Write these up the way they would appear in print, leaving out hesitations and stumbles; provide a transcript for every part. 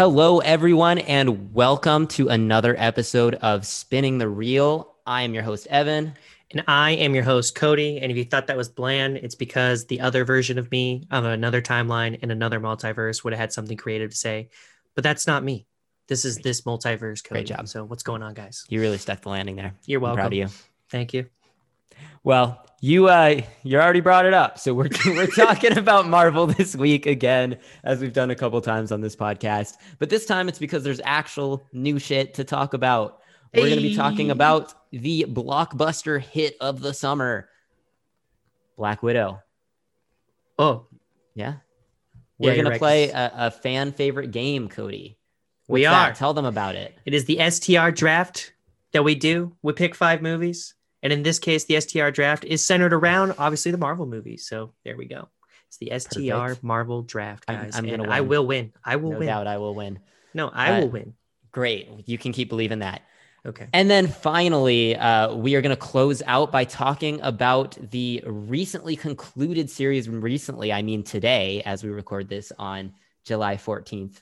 Hello, everyone, and welcome to another episode of Spinning the Reel. I am your host, Evan. And I am your host, Cody. And if you thought that was bland, it's because the other version of me of another timeline and another multiverse would have had something creative to say. But that's not me. This is this multiverse, Cody. Great job. So what's going on, guys? You really stuck the landing there. You're welcome. I'm proud of you. Thank you. Well, you already brought it up. So we're talking about Marvel this week again, as we've done a couple times on this podcast. But this time it's because there's actual new shit to talk about. We're going to be talking about the blockbuster hit of the summer, Black Widow. Oh, yeah. We're going to play a fan favorite game, Cody. What's that? Tell them about it. It is the STR draft that we do. We pick five movies. And in this case, the STR draft is centered around, obviously, the Marvel movies. So there we go. It's the STR Perfect. Marvel draft, guys. I'm and I will win. I will win. No doubt I will win. No, I will win. Great. You can keep believing that. Okay. And then finally, we are going to close out by talking about the recently concluded series. Recently, I mean today, as we record this on July 14th.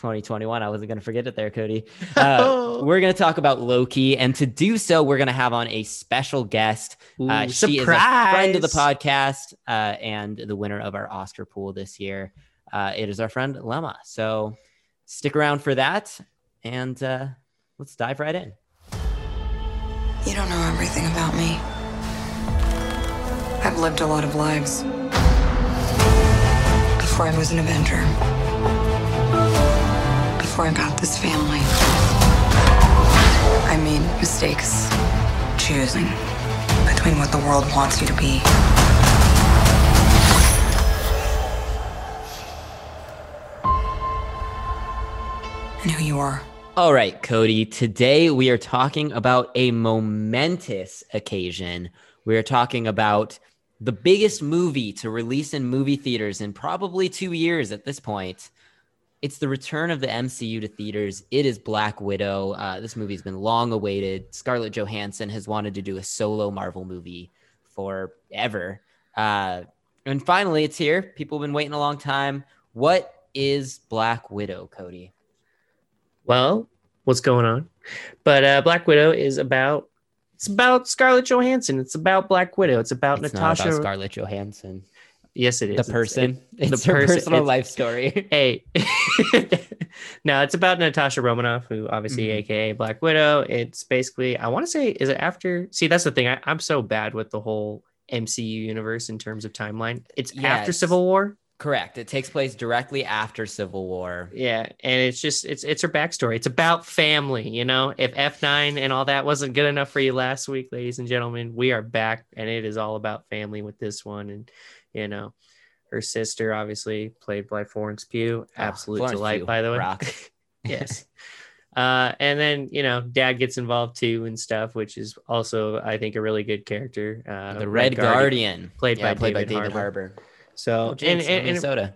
2021. I wasn't going to forget it there, Cody. We're going to talk about Loki. And to do so, we're going to have on a special guest. Ooh, she is a friend of the podcast and the winner of our Oscar pool this year. It is our friend Lemma. So stick around for that. And let's dive right in. You don't know everything about me. I've lived a lot of lives before I was an Avenger. I got this family. I made mistakes choosing between what the world wants you to be and who you are. All right, Cody, today we are talking about a momentous occasion. We are talking about the biggest movie to release in movie theaters in probably 2 years at this point. It's the return of the MCU to theaters. It is Black Widow. This movie's been long awaited. Scarlett Johansson has wanted to do a solo Marvel movie forever. And finally, it's here. People have been waiting a long time. What is Black Widow, Cody? Well, what's going on? But Black Widow is about... It's about Scarlett Johansson. It's about Black Widow. It's about Natasha... It's not about Scarlett Johansson. Yes, it is. The person. It's her personal life story. Hey. No, it's about Natasha Romanoff, who obviously, AKA Black Widow. It's basically, I want to say, is it after? See, that's the thing. I'm so bad with the whole MCU universe in terms of timeline. It's after Civil War. Correct. It takes place directly after Civil War. Yeah. And it's just, it's her backstory. It's about family. You know, if F9 and all that wasn't good enough for you last week, ladies and gentlemen, we are back. And it is all about family with this one. And, you know, her sister, obviously, played by Florence Pugh. Absolute Florence delight, Pugh, by the way. Rock. Yes. And then, you know, dad gets involved too and stuff, which is also, I think, a really good character. The Red Guardian. Played by David Harbour. So, and Minnesota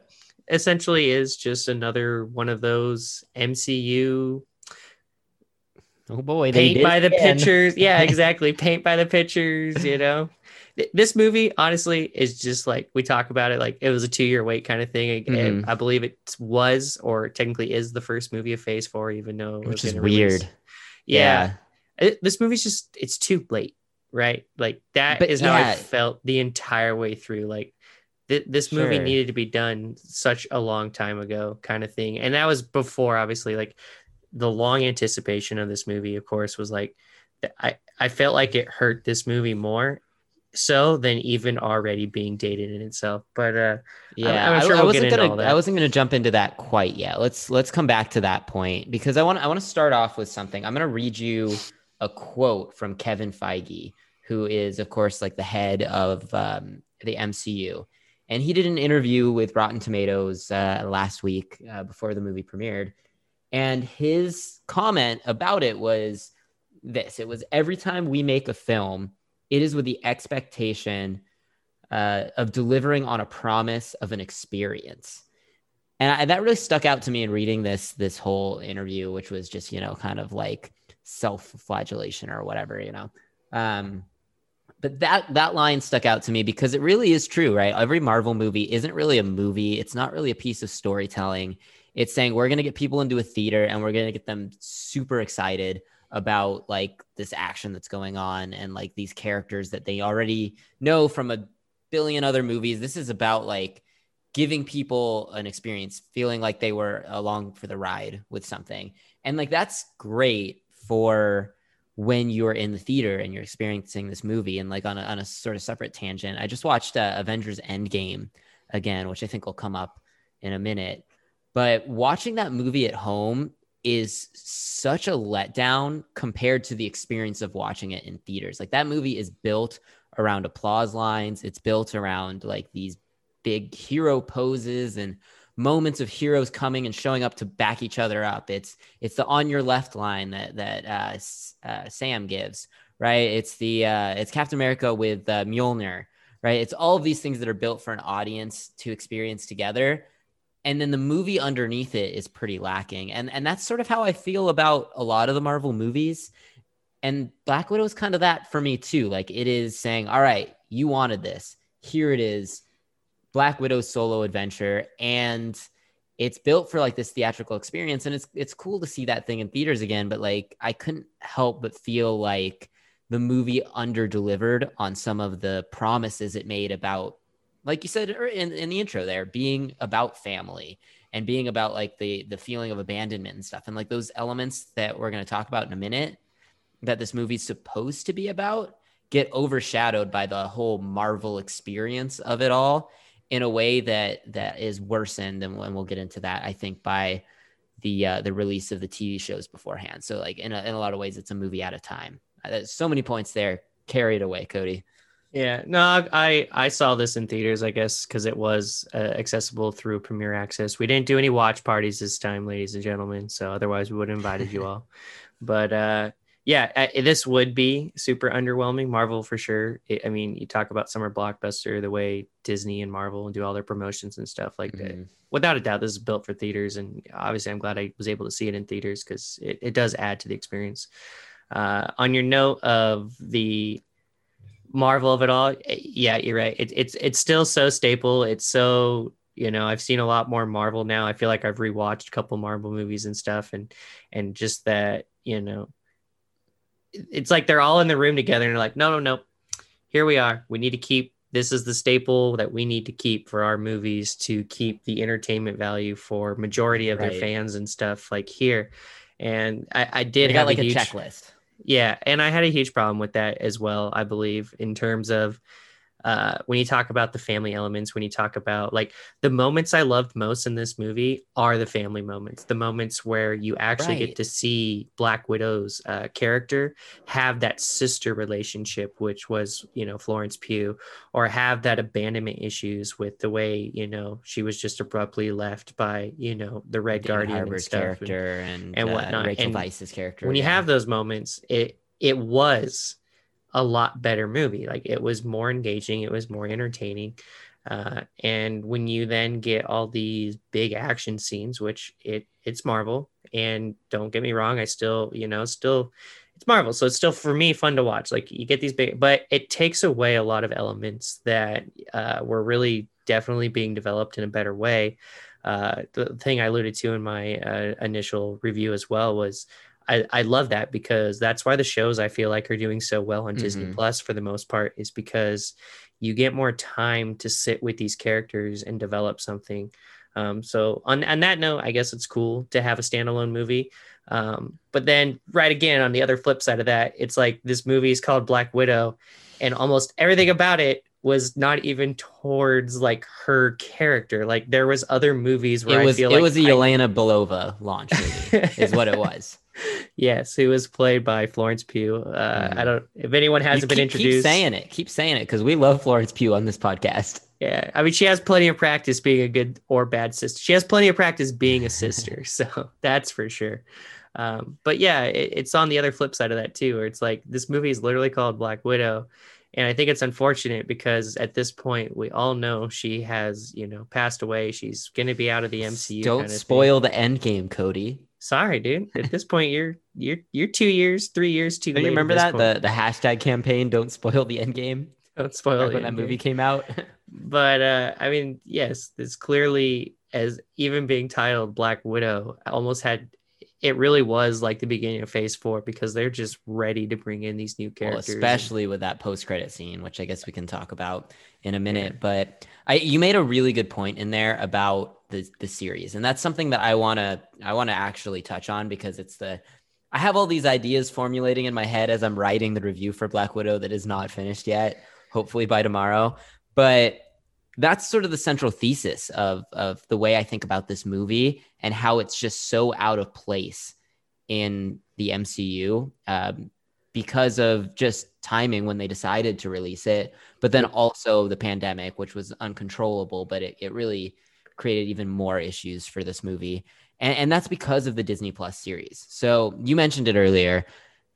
essentially is just another one of those MCU. Oh boy, paint by the pictures. Yeah, exactly. Paint by the pictures. You know, this movie honestly is just like we talk about it. Like it was a 2-year wait kind of thing. And I believe it was, or technically is, the first movie of Phase 4, even though it was weird. Yeah. This movie's just—it's too late, right? Like that is how I felt the entire way through. Like. This movie needed to be done such a long time ago kind of thing. And that was before, obviously, like the long anticipation of this movie, of course, was like, I felt like it hurt this movie more so than even already being dated in itself. But I wasn't going to jump into that quite yet. Let's come back to that point because I want to start off with something. I'm going to read you a quote from Kevin Feige, who is, of course, like the head of the MCU. And he did an interview with Rotten Tomatoes last week before the movie premiered. And his comment about it was this. It was, every time we make a film, it is with the expectation of delivering on a promise of an experience. And that really stuck out to me in reading this whole interview, which was just, you know, kind of like self-flagellation or whatever, you know. But that line stuck out to me because it really is true, right? Every Marvel movie isn't really a movie. It's not really a piece of storytelling. It's saying we're going to get people into a theater and we're going to get them super excited about like this action that's going on and like these characters that they already know from a billion other movies. This is about like giving people an experience, feeling like they were along for the ride with something. And like, that's great for when you're in the theater and you're experiencing this movie. And like on a sort of separate tangent, I just watched Avengers Endgame again, which I think will come up in a minute. But watching that movie at home is such a letdown compared to the experience of watching it in theaters. Like that movie is built around applause lines. It's built around like these big hero poses and moments of heroes coming and showing up to back each other up. It's the on your left line that Sam gives, right? It's Captain America with Mjolnir, right? It's all of these things that are built for an audience to experience together. And then the movie underneath it is pretty lacking. And that's sort of how I feel about a lot of the Marvel movies. And Black Widow is kind of that for me too. Like it is saying, all right, you wanted this. Here it is. Black Widow's solo adventure. And it's built for like this theatrical experience. And it's cool to see that thing in theaters again, but like, I couldn't help but feel like the movie under-delivered on some of the promises it made about, like you said in the intro there, being about family and being about like the feeling of abandonment and stuff. And like those elements that we're going to talk about in a minute that this movie's supposed to be about get overshadowed by the whole Marvel experience of it all in a way that is worsened. And we'll get into that, I think, by the release of the TV shows beforehand. So like in a lot of ways, it's a movie at a time. There's so many points there. Carry it away, Cody. Yeah, no, I saw this in theaters, I guess, because it was accessible through Premier Access. We didn't do any watch parties this time, ladies and gentlemen. So otherwise, we would have invited you all. But this would be super underwhelming. Marvel for sure. You talk about summer blockbuster, the way Disney and Marvel do all their promotions and stuff like that. Without a doubt, this is built for theaters. And obviously, I'm glad I was able to see it in theaters because it does add to the experience. On your note of the Marvel of it all, yeah, you're right. It's still so staple. It's so, I've seen a lot more Marvel now. I feel like I've rewatched a couple Marvel movies and stuff, and just that, it's like they're all in the room together and they're like, no, here we are. We need to keep, this is the staple that we need to keep for our movies to keep the entertainment value for majority of their fans and stuff like here. And I did have like a checklist. Yeah, and I had a huge problem with that as well, I believe, in terms of when you talk about the family elements, when you talk about like the moments I loved most in this movie are the family moments, the moments where you actually get to see Black Widow's character have that sister relationship, which was, Florence Pugh, or have that abandonment issues with the way, she was just abruptly left by, the Red Guardian Harbor's character and whatnot. Rachel Weisz's character. When you have those moments, it was a lot better movie. Like it was more engaging. It was more entertaining. And when you then get all these big action scenes, which it's Marvel, and don't get me wrong, I still it's Marvel. So it's still for me fun to watch. Like you get these big, but it takes away a lot of elements that were really definitely being developed in a better way. The thing I alluded to in my initial review as well was, I love that because that's why the shows I feel like are doing so well on Disney Plus for the most part, is because you get more time to sit with these characters and develop something. So on that note, I guess it's cool to have a standalone movie. But then right again, on the other flip side of that, it's like this movie is called Black Widow and almost everything about it was not even towards like her character. Like there was other movies where it was the Yelena Belova launch movie is what it was. Yes, who was played by Florence Pugh. I don't. If anyone hasn't been introduced, keep saying it, because we love Florence Pugh on this podcast. Yeah, I mean, she has plenty of practice being a good or bad sister. She has plenty of practice being a sister, so that's for sure. But yeah, it's on the other flip side of that too, where it's like this movie is literally called Black Widow, and I think it's unfortunate because at this point we all know she has, passed away. She's going to be out of the MCU. Don't spoil the end game, Cody. sorry, dude. At this point, you're 2 years, 3 years too late. You remember that the hashtag campaign? Don't spoil the end game. Don't spoil it when that movie came out. But I mean, yes, this clearly, as even being titled Black Widow, almost had. It really was like the beginning of Phase 4 because they're just ready to bring in these new characters. Well, especially with that post-credit scene, which I guess we can talk about in a minute. Yeah. But you made a really good point in there about the series. And that's something that I want to actually touch on because it's I have all these ideas formulating in my head as I'm writing the review for Black Widow that is not finished yet, hopefully by tomorrow. But that's sort of the central thesis of the way I think about this movie and how it's just so out of place in the MCU because of just timing when they decided to release it, but then also the pandemic, which was uncontrollable, but it really created even more issues for this movie. And that's because of the Disney Plus series. So you mentioned it earlier.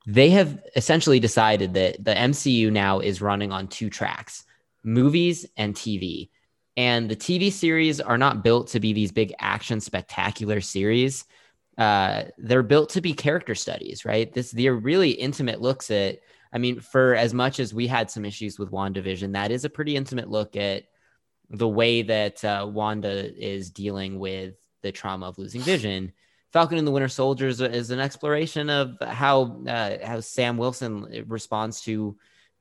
They have essentially decided that the MCU now is running on two tracks, movies and TV. And the TV series are not built to be these big action spectacular series. They're built to be character studies, right? They're really intimate looks at, I mean, for as much as we had some issues with WandaVision, that is a pretty intimate look at the way that Wanda is dealing with the trauma of losing Vision. Falcon and the Winter Soldier is an exploration of how Sam Wilson responds to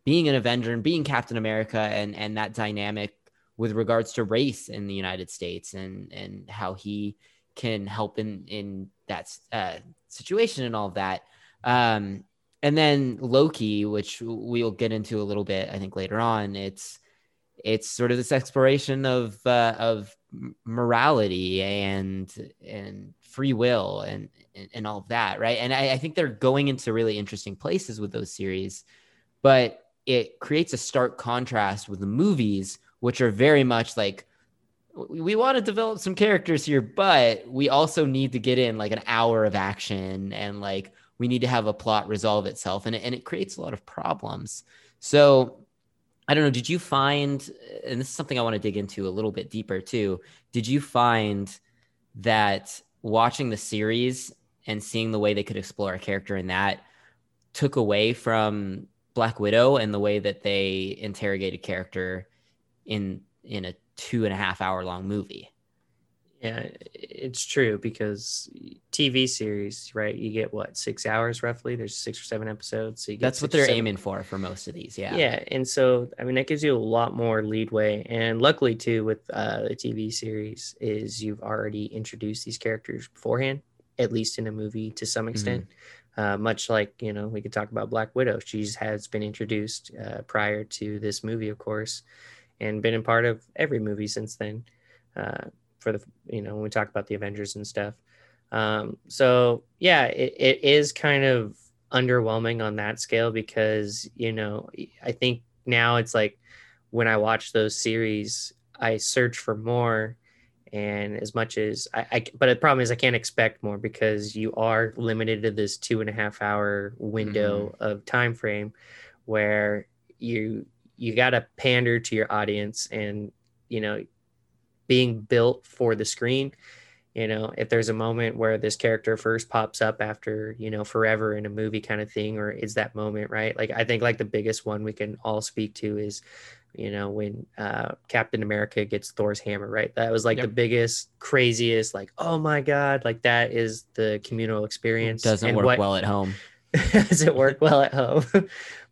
being an Avenger and being Captain America and that dynamic with regards to race in the United States and how he can help in that situation and all of that. And then Loki, which we'll get into a little bit, I think later on, it's sort of this exploration of morality and free will and all of that, right? And I think they're going into really interesting places with those series, but it creates a stark contrast with the movies, which are very much like, we want to develop some characters here, but we also need to get in like an hour of action and like, we need to have a plot resolve itself. And it creates a lot of problems. So I don't know, did you find, and this is something I want to dig into a little bit deeper too. Did you find that watching the series and seeing the way they could explore a character in that took away from Black Widow and the way that they interrogate a character in a 2.5 hour long movie? Yeah, it's true because TV series, right? You get 6 hours roughly. There's 6 or 7 episodes. So you get that's what they're aiming for most of these. Yeah. Yeah. And so, I mean, that gives you a lot more leadway. And luckily too, with the TV series is you've already introduced these characters beforehand, at least in a movie to some extent. Mm-hmm. Much like, you know, we could talk about Black Widow. She has been introduced prior to this movie, of course, and been a part of every movie since then when we talk about the Avengers and stuff. So, yeah, it is kind of underwhelming on that scale because, you know, I think now it's like when I watch those series, I search for more. And as much as but the problem is I can't expect more because you are limited to this 2.5 hour window mm-hmm. of time frame where you got to pander to your audience and, you know, being built for the screen. You know, if there's a moment where this character first pops up after, you know, forever in a movie kind of thing, or is that moment, right? Like, I think like the biggest one we can all speak to is, you know, when Captain America gets Thor's hammer, right? That was like the biggest, craziest, like, oh my God, like that is the communal experience. It doesn't work well at home. Doesn't work well at home.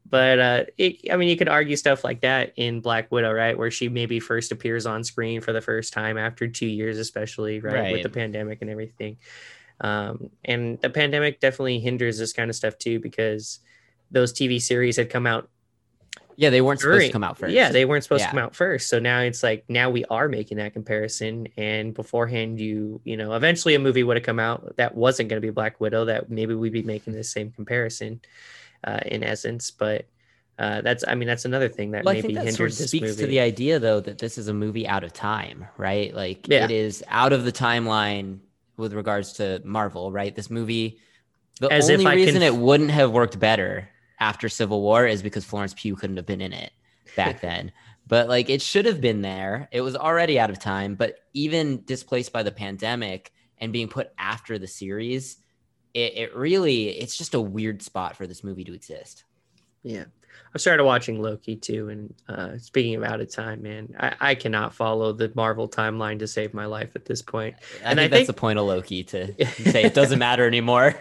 But you could argue stuff like that in Black Widow, right? Where she maybe first appears on screen for the first time after 2 years, especially, right? With the pandemic and everything. And the pandemic definitely hinders this kind of stuff too, because those TV series had come out. Yeah, they weren't supposed to come out first. Yeah, they weren't supposed to come out first. So now it's like, now we are making that comparison. And beforehand, you know, eventually a movie would have come out that wasn't going to be Black Widow, that maybe we'd be making the same comparison in essence. But that's another thing that maybe hindered this movie. I think that speaks to the idea, though, that this is a movie out of time, right? Like it is out of the timeline with regards to Marvel, right? This movie, the only reason it wouldn't have worked better after Civil War is because Florence Pugh couldn't have been in it back then. But like it should have been there. It was already out of time, but even displaced by the pandemic and being put after the series it's just a weird spot for this movie to exist. Yeah. I started watching Loki too. And speaking of out of time, man, I cannot follow the Marvel timeline to save my life at this point. I think that's the point of Loki, to say it doesn't matter anymore.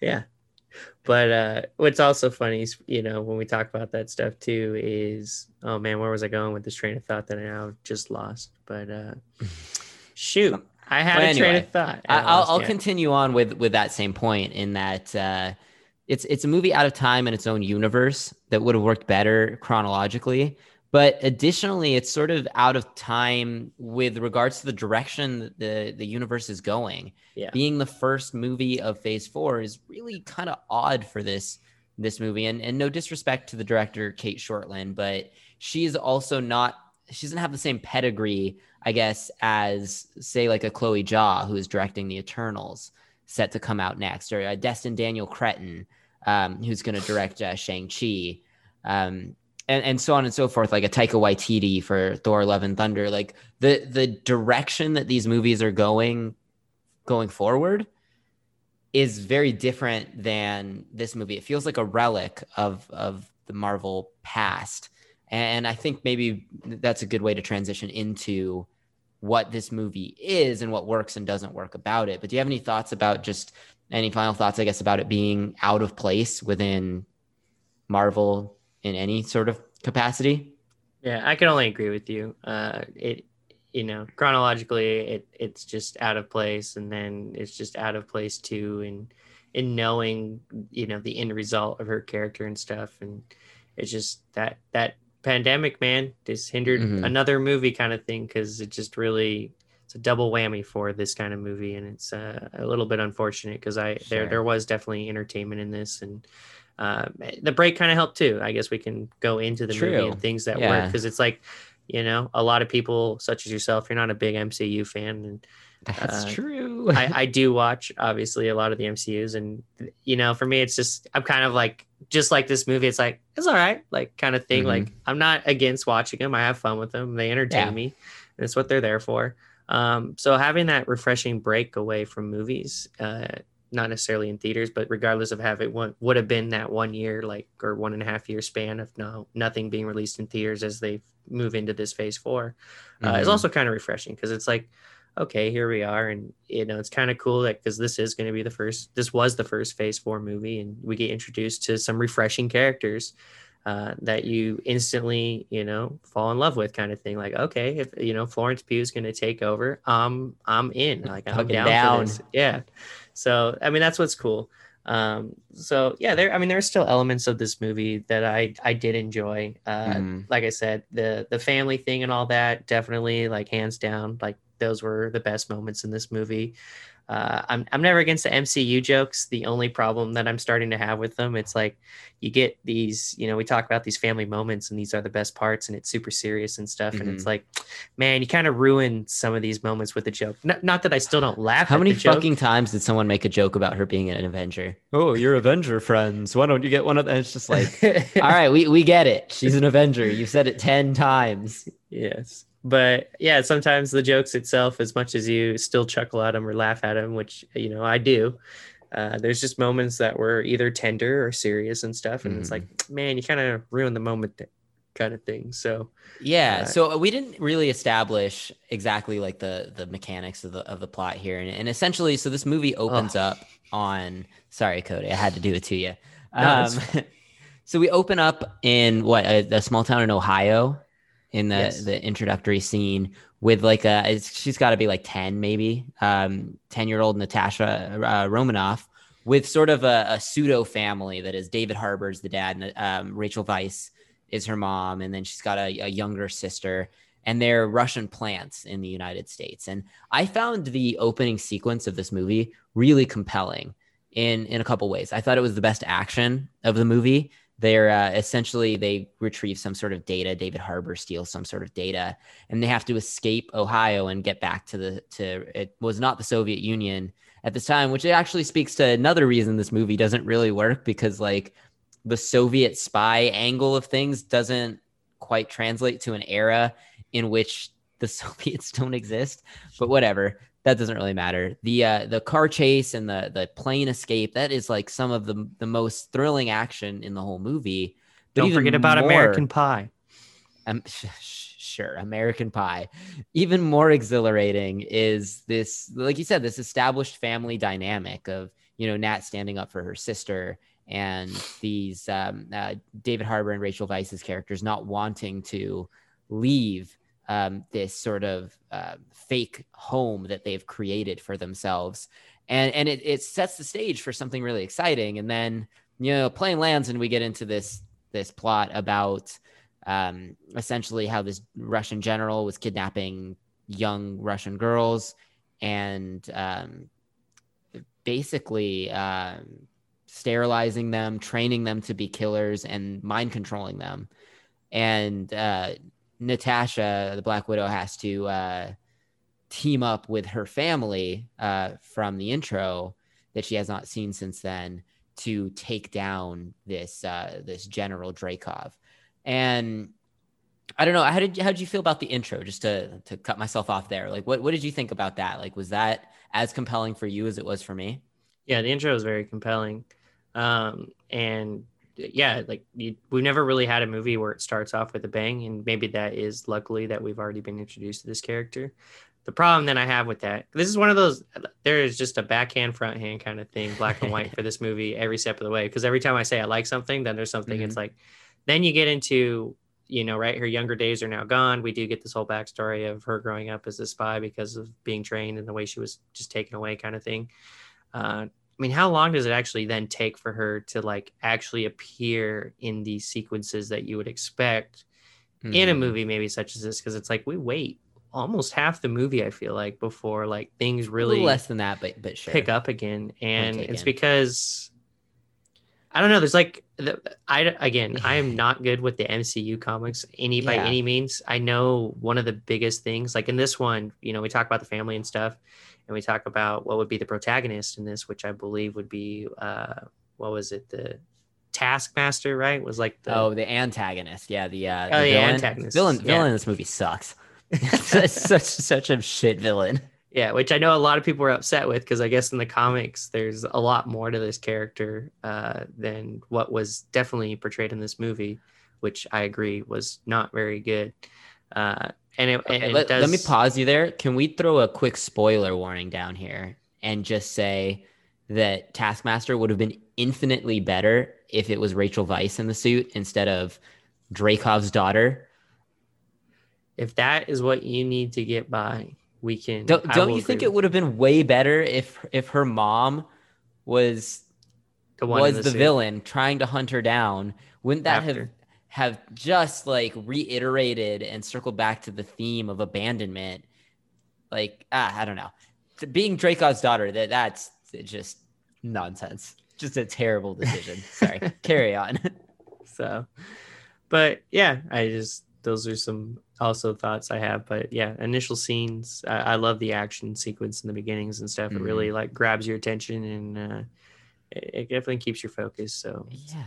Yeah. But what's also funny is, you know, when we talk about that stuff too, is, oh man, where was I going with this train of thought that I now just lost? But shoot, I had a train of thought. I'll continue on with that same point, in that it's a movie out of time in its own universe that would have worked better chronologically. But additionally, it's sort of out of time with regards to the direction that the universe is going. Yeah. Being the first movie of Phase 4 is really kind of odd for this movie. And no disrespect to the director, Kate Shortland, but she's also not, she doesn't have the same pedigree, I guess, as, say, like a Chloe Zhao, who is directing The Eternals, set to come out next, or Destin Daniel Cretton, who's going to direct Shang-Chi. And so on and so forth, like a Taika Waititi for Thor: Love and Thunder. Like the direction that these movies are going forward is very different than this movie. It feels like a relic of the Marvel past, and I think maybe that's a good way to transition into what this movie is and what works and doesn't work about it. But do you have any thoughts about just any final thoughts, I guess, about it being out of place within Marvel? In any sort of capacity? Yeah, I can only agree with you. Chronologically, it's just out of place, and then it's just out of place too, in knowing, you know, the end result of her character and stuff, and it's just that pandemic, man, just hindered another movie kind of thing, because it just really, it's a double whammy for this kind of movie, and it's a little bit unfortunate, because there was definitely entertainment in this, and the break kind of helped too. I guess we can go into the movie and things that work, because it's like, you know, a lot of people such as yourself, you're not a big MCU fan, and that's true. I do watch obviously a lot of the MCUs, and you know, for me, it's just, I'm kind of like, just like this movie, it's like, it's all right, like kind of thing. Like I'm not against watching them. I have fun with them. They entertain me. That's what they're there for. So having that refreshing break away from movies, not necessarily in theaters, but regardless of how it would have been that 1 year, like, or 1.5 year span of nothing being released in theaters as they move into this Phase 4, is also kind of refreshing, because it's like, okay, here we are. And, you know, it's kind of cool that, because this is going to be the first Phase 4 movie, and we get introduced to some refreshing characters that you instantly, you know, fall in love with, kind of thing. Like, okay, if, you know, Florence Pugh is going to take over, I'm in. Like, I'm down for this. Yeah. So, I mean, that's what's cool. So yeah, there are still elements of this movie that I did enjoy. Like I said, the family thing and all that, definitely, like, hands down, like those were the best moments in this movie. I'm never against the MCU jokes. The only problem that I'm starting to have with them, it's like, you get these, you know, we talk about these family moments, and these are the best parts, and it's super serious and stuff. And it's like, man, you kind of ruin some of these moments with a joke. Not that I still don't laugh. How many fucking times did someone make a joke about her being an Avenger? Oh, you're Avenger friends. Why don't you get one of them? It's just like, all right, we get it. She's an Avenger. You said it 10 times. Yes. But yeah, sometimes the jokes itself, as much as you still chuckle at them or laugh at them, which, you know, I do, there's just moments that were either tender or serious and stuff. And it's like, man, you kind of ruined the moment kind of thing. So, yeah. So we didn't really establish exactly like the mechanics of the plot here. And essentially, so this movie opens up on, sorry, Cody, I had to do it to you. No, so we open up in a small town in Ohio, in the introductory scene, with like she's got to be like 10, maybe 10-year-old Natasha Romanoff, with sort of a pseudo family that is David Harbour's the dad, and Rachel Weisz is her mom, and then she's got a younger sister, and they're Russian plants in the United States. And I found the opening sequence of this movie really compelling in a couple ways. I thought it was the best action of the movie. They're essentially, they retrieve some sort of data. David Harbour steals some sort of data, and they have to escape Ohio and get back to it was not the Soviet Union at this time, which it actually speaks to another reason this movie doesn't really work, because like the Soviet spy angle of things doesn't quite translate to an era in which the Soviets don't exist, but whatever. That doesn't really matter. The car chase and the plane escape, that is like some of the most thrilling action in the whole movie. But don't forget about American Pie. Sure, American Pie. Even more exhilarating is this, like you said, this established family dynamic of, you know, Nat standing up for her sister and these David Harbour and Rachel Weisz's characters not wanting to leave this sort of fake home that they've created for themselves. And it sets the stage for something really exciting. And then, you know, plane lands and we get into this plot about essentially how this Russian general was kidnapping young Russian girls and basically sterilizing them, training them to be killers and mind controlling them. And Natasha, the Black Widow, has to team up with her family from the intro that she has not seen since then to take down this General Drakov. And I don't know, how'd you feel about the intro? Just to cut myself off there, like what did you think about that? Like, was that as compelling for you as it was for me? Yeah, the intro was very compelling, and yeah, like we've never really had a movie where it starts off with a bang, and maybe that is luckily that we've already been introduced to this character. The problem that I have with that, this is one of those, there is just a backhand, front hand kind of thing, black and white for this movie every step of the way. Because every time I say I like something, then there's something. Mm-hmm. It's like, then you get into, you know, right, her younger days are now gone. We do get this whole backstory of her growing up as a spy because of being trained and the way she was just taken away kind of thing. I mean, how long does it actually then take for her to like actually appear in these sequences that you would expect in a movie maybe such as this? Because it's like we wait almost half the movie, I feel like, before like things really less than that, but sure. Pick up again. And it's because I don't know. There's like I am not good with the MCU comics by any means. I know one of the biggest things, like in this one, you know, we talk about the family and stuff. And we talk about what would be the protagonist in this, which I believe would be, the Taskmaster, right? Was like the antagonist. Yeah, the villain. Antagonist. Villain in this movie sucks. such a shit villain. Yeah, which I know a lot of people were upset with because I guess in the comics there's a lot more to this character than what was definitely portrayed in this movie, which I agree was not very good. Let me pause you there. Can we throw a quick spoiler warning down here and just say that Taskmaster would have been infinitely better if it was Rachel Weisz in the suit instead of Drakov's daughter? If that is what you need to get by, we can. Don't you think it would have been way better if her mom was the villain trying to hunt her down? Wouldn't that have just like reiterated and circled back to the theme of abandonment? Like, I don't know. Being Drakov's daughter, that's just nonsense. Just a terrible decision. Sorry, carry on. So, but yeah, those are some also thoughts I have, but yeah, initial scenes. I love the action sequence in the beginnings and stuff. Mm-hmm. It really like grabs your attention and, it definitely keeps your focus. So yeah,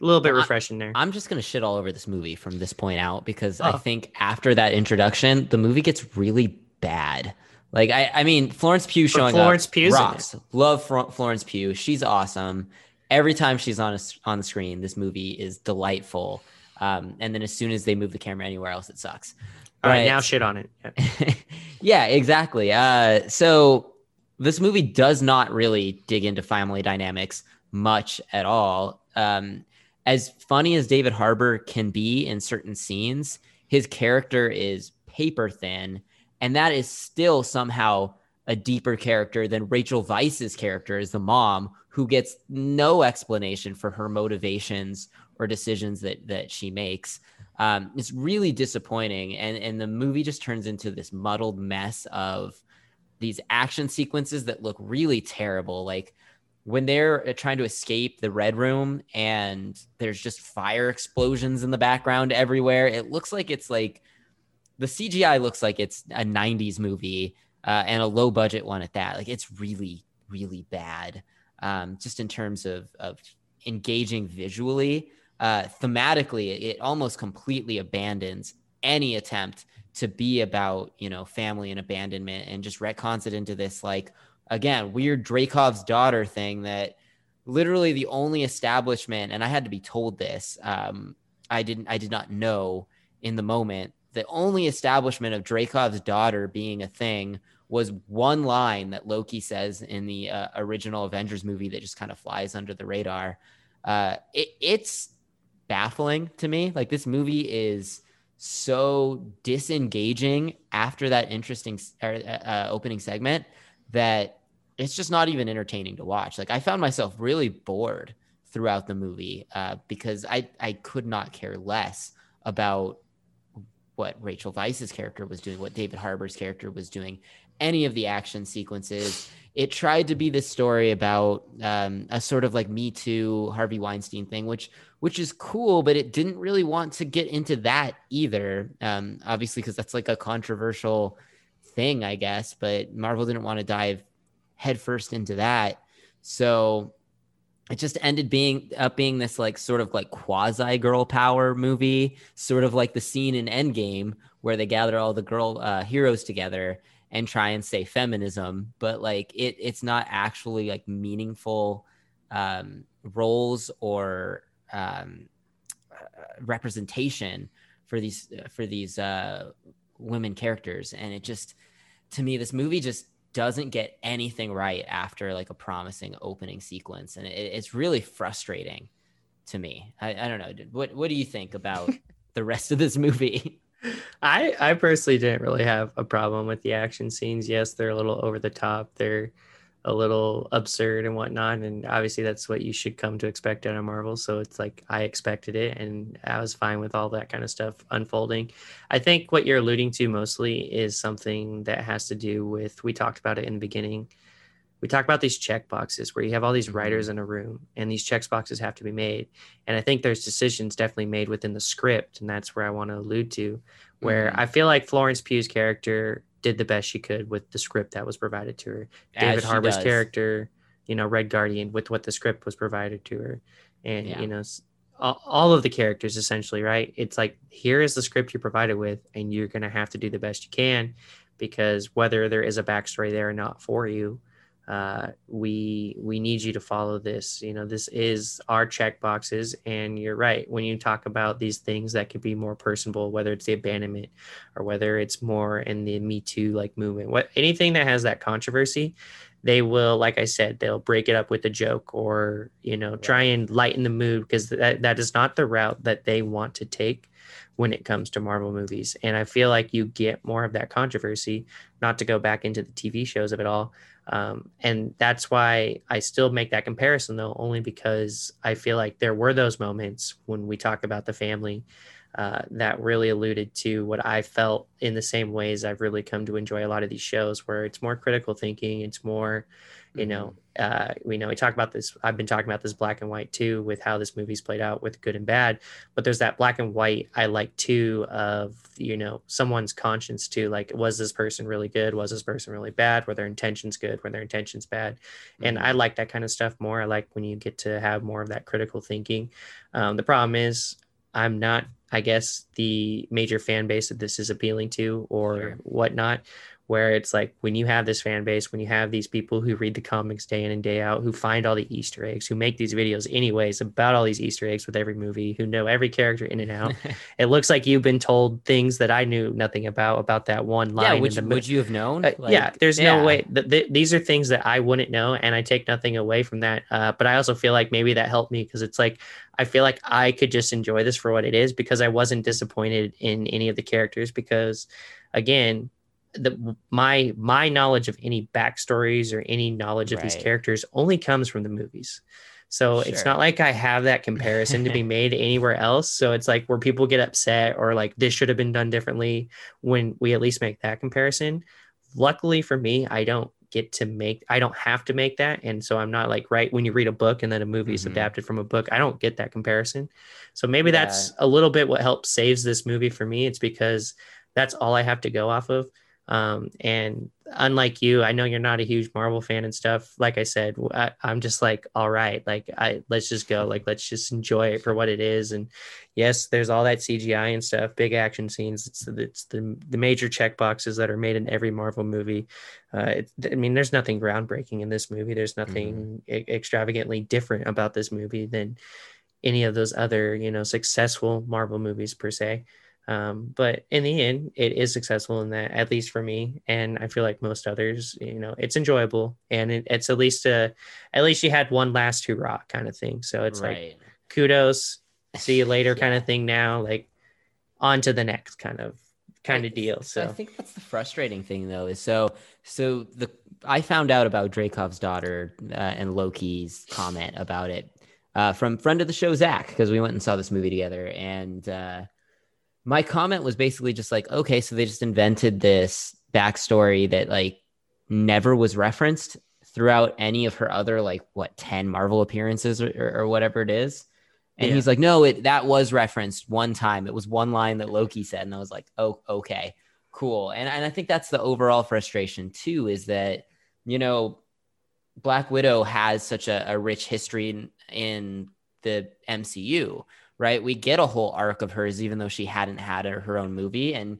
a little bit refreshing there. I'm just going to shit all over this movie from this point out because I think after that introduction, the movie gets really bad. Like, I mean, Florence Pugh showing up rocks. Love Florence Pugh. She's awesome. Every time she's on the screen, this movie is delightful. And then as soon as they move the camera anywhere else, it sucks. All right, now shit on it. Yeah, yeah, exactly. So this movie does not really dig into family dynamics much at all. As funny as David Harbour can be in certain scenes, his character is paper thin, and that is still somehow a deeper character than Rachel Weisz's character as the mom, who gets no explanation for her motivations or decisions that she makes. It's really disappointing, and the movie just turns into this muddled mess of these action sequences that look really terrible. Like when they're trying to escape the Red Room and there's just fire explosions in the background everywhere. It looks like it's like the CGI looks like it's a 90s movie and a low budget one at that. Like it's really, really bad just in terms of engaging visually. Thematically, it almost completely abandons any attempt to be about, you know, family and abandonment, and just retcons it into this, like, again, weird Dracov's daughter thing that literally the only establishment, and I had to be told this, I did not know in the moment, the only establishment of Dracov's daughter being a thing was one line that Loki says in the original Avengers movie that just kind of flies under the radar. It's baffling to me. Like, this movie is so disengaging after that interesting opening segment that it's just not even entertaining to watch. Like, I found myself really bored throughout the movie because I could not care less about what Rachel Weisz's character was doing, what David Harbour's character was doing, any of the action sequences. It tried to be this story about a sort of like Me Too, Harvey Weinstein thing, which is cool, but it didn't really want to get into that either. Obviously, because that's like a controversial thing, I guess, but Marvel didn't want to dive headfirst into that. So it just ended being this like sort of like quasi girl power movie, sort of like the scene in Endgame where they gather all the girl heroes together and try and say feminism, but like it's not actually like meaningful roles or representation for these women characters. And it just, to me, this movie just doesn't get anything right after like a promising opening sequence, and it's really frustrating to me. I don't know. What do you think about the rest of this movie? I personally didn't really have a problem with the action scenes. Yes, they're a little over the top, they're a little absurd and whatnot, and obviously that's what you should come to expect out of Marvel. So it's like I expected it, and I was fine with all that kind of stuff unfolding. I think what you're alluding to mostly is something that has to do with, we talked about it in the beginning, we talk about these check boxes where you have all these writers in a room and these check boxes have to be made. And I think there's decisions definitely made within the script. And that's where I want to allude to, where I feel like Florence Pugh's character did the best she could with the script that was provided to her. David Harbour's character, you know, Red Guardian, with what the script was provided to her. And, you know, all of the characters essentially, right? It's like, here is the script you're provided with, and you're going to have to do the best you can, because whether there is a backstory there or not for you, we need you to follow this. You know, this is our check boxes. And you're right, when you talk about these things that could be more personable, whether it's the abandonment or whether it's more in the Me Too like movement, what, anything that has that controversy, they will, like I said, they'll break it up with a joke or, you know, try and lighten the mood, because that is not the route that they want to take when it comes to Marvel movies. And I feel like you get more of that controversy, not to go back into the TV shows of it all. And that's why I still make that comparison, though, only because I feel like there were those moments when we talk about the family that really alluded to what I felt in the same ways I've really come to enjoy a lot of these shows, where it's more critical thinking. It's more, you know, we know we talk about this. I've been talking about this black and white too, with how this movie's played out with good and bad, but there's that black and white I like too of, you know, someone's conscience too. Like, was this person really good? Was this person really bad? Were their intentions good? Were their intentions bad? And I like that kind of stuff more. I like when you get to have more of that critical thinking. The problem is I'm not, I guess, the major fan base that this is appealing to or whatnot, where it's like, when you have this fan base, when you have these people who read the comics day in and day out, who find all the Easter eggs, who make these videos anyways about all these Easter eggs with every movie, who know every character in and out. It looks like you've been told things that I knew nothing about that one line. Yeah, would you have known? No way. These are things that I wouldn't know, and I take nothing away from that. But I also feel like maybe that helped me, because it's like, I feel like I could just enjoy this for what it is, because I wasn't disappointed in any of the characters, because, again, my knowledge of any backstories or any knowledge of these characters only comes from the movies. So it's not like I have that comparison to be made anywhere else. So it's like, where people get upset or like, this should have been done differently, when we at least make that comparison. Luckily for me, I don't have to make that. And so I'm not like, when you read a book and then a movie is adapted from a book, I don't get that comparison. So maybe that's a little bit what helps saves this movie for me. It's because that's all I have to go off of. And unlike you, I know you're not a huge Marvel fan and stuff. Like I said, I'm just like, all right, like let's just go, like, let's just enjoy it for what it is. And yes, there's all that CGI and stuff, big action scenes. It's the major checkboxes that are made in every Marvel movie. I mean, there's nothing groundbreaking in this movie. There's nothing extravagantly different about this movie than any of those other, you know, successful Marvel movies per se. But in the end, it is successful in that, at least for me, and I feel like most others, you know, it's enjoyable, and it's at least you had one last hurrah kind of thing. So it's right. Like kudos, see you later kind of thing. Now, like, on to the next kind of deal. So I think that's the frustrating thing, though, is so I found out about Dracov's daughter and Loki's comment about it from friend of the show Zach, because we went and saw this movie together, and my comment was basically just like, okay, so they just invented this backstory that like never was referenced throughout any of her other, like, what, 10 Marvel appearances or whatever it is. And he's like, no, that was referenced one time. It was one line that Loki said. And I was like, oh, okay, cool. And I think that's the overall frustration too, is that, you know, Black Widow has such a rich history in the MCU, right? We get a whole arc of hers, even though she hadn't had her own movie, and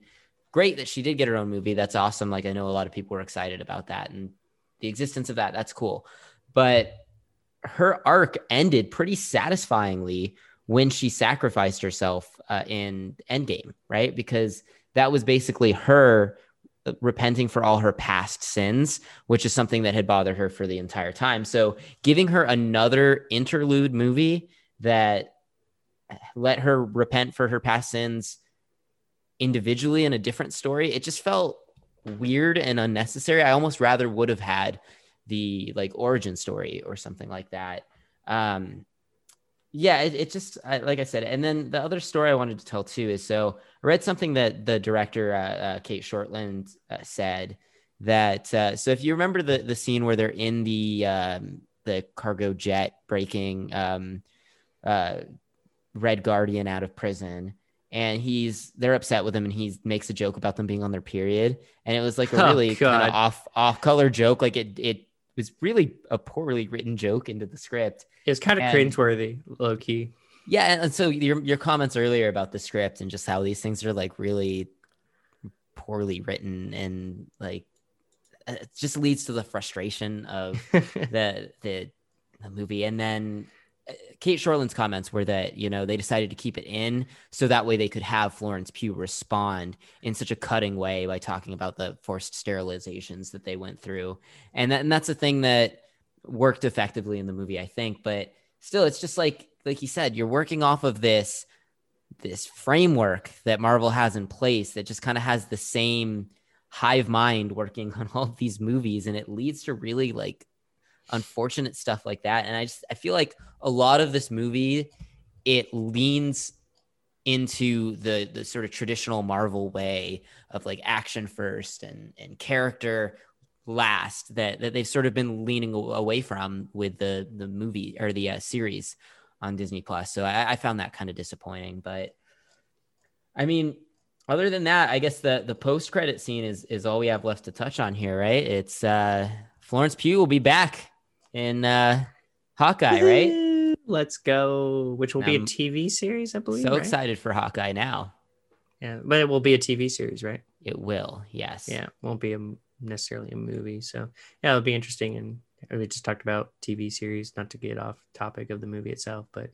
great that she did get her own movie. That's awesome. Like, I know a lot of people were excited about that and the existence of that. That's cool. But her arc ended pretty satisfyingly when she sacrificed herself in Endgame, right? Because that was basically her repenting for all her past sins, which is something that had bothered her for the entire time. So giving her another interlude movie that let her repent for her past sins individually in a different story, it just felt weird and unnecessary. I almost rather would have had the, like, origin story or something like that. Like I said, and then the other story I wanted to tell too is, so I read something that the director, Kate Shortland, said that, so if you remember the scene where they're in the cargo jet breaking, Red Guardian out of prison, and they're upset with him, and he makes a joke about them being on their period, and it was like a really kind of off color joke. Like, it was really a poorly written joke into the script. It was kind of cringeworthy, low key. Yeah, and so your comments earlier about the script and just how these things are like really poorly written, and like it just leads to the frustration of the movie. And then Kate Shortland's comments were that, you know, they decided to keep it in so that way they could have Florence Pugh respond in such a cutting way by talking about the forced sterilizations that they went through. And that's a thing that worked effectively in the movie, I think. But still, it's just like you said, you're working off of this framework that Marvel has in place that just kind of has the same hive mind working on all of these movies. And it leads to really, like, unfortunate stuff like that. And I feel like a lot of this movie, it leans into the sort of traditional Marvel way of like action first and character last, that they've sort of been leaning away from with the movie or the series on Disney Plus. So I found that kind of disappointing. But I mean, other than that, I guess the post-credit scene is all we have left to touch on here, right? It's Florence Pugh will be back in Hawkeye, right? Let's go, which will be a TV series, I believe. So excited for Hawkeye now. Yeah, but it will be a TV series, right? It will, yes. Yeah, it won't be necessarily a movie. So yeah, it'll be interesting. And we just talked about TV series, not to get off topic of the movie itself, but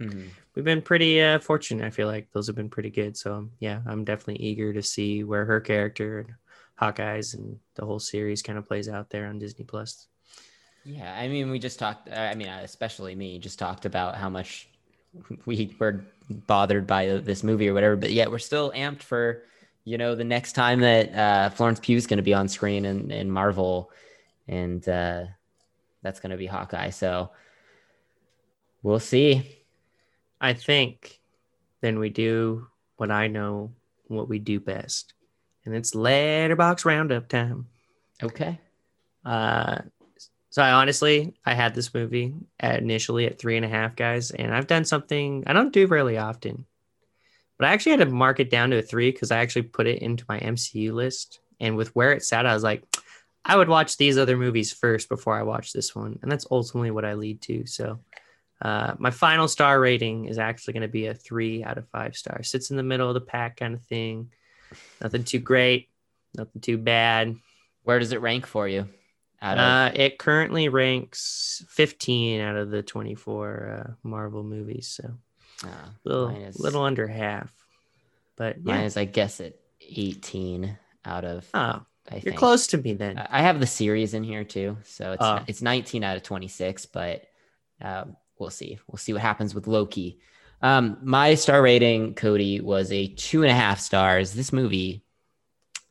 we've been pretty fortunate. I feel like those have been pretty good. So yeah, I'm definitely eager to see where her character and Hawkeye's and the whole series kind of plays out there on Disney Plus. Yeah, I mean, we just talked, especially me, just talked about how much we were bothered by this movie or whatever, but yet we're still amped for, you know, the next time that Florence Pugh is going to be on screen in Marvel, and that's going to be Hawkeye. So we'll see. I think then we do what I know what we do best, and it's Letterboxd Roundup time. Okay. So I had this movie initially at 3.5, guys, and I've done something I don't do really often, but I actually had to mark it down to a 3 because I actually put it into my MCU list And with where it sat, I was like, I would watch these other movies first before I watch this one. And that's ultimately what I lead to. So my final star rating is actually going to be a 3 out of 5 stars. Sits in the middle of the pack kind of thing. Nothing too great. Nothing too bad. Where does it rank for you? It currently ranks 15 out of the 24 Marvel movies. So a little under half. But yeah. Mine is, I guess, at 18 out of... Oh. You're close to me then. I have the series in here too. So it's 19 out of 26, but we'll see. We'll see what happens with Loki. My star rating, Cody, was a 2.5 stars. This movie,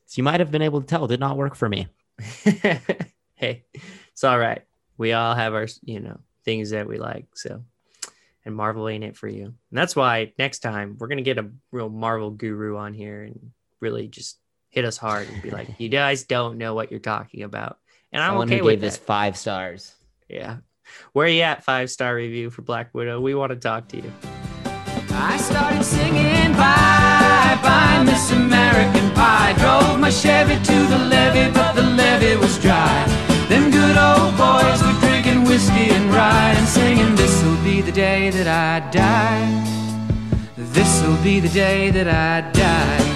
as you might have been able to tell, did not work for me. Hey, it's all right. We all have our, things that we like. So, and Marvel ain't it for you. And that's why next time we're going to get a real Marvel guru on here and really just hit us hard and be like, you guys don't know what you're talking about. And I'm okay with this 5 stars. Yeah. Where are you at? 5-star review for Black Widow. We want to talk to you. I started singing bye-bye, Miss American Pie. Drove my Chevy to the levee, but the levee was dry. Them good old boys were drinking whiskey and rye and singing, this'll be the day that I die. This'll be the day that I die.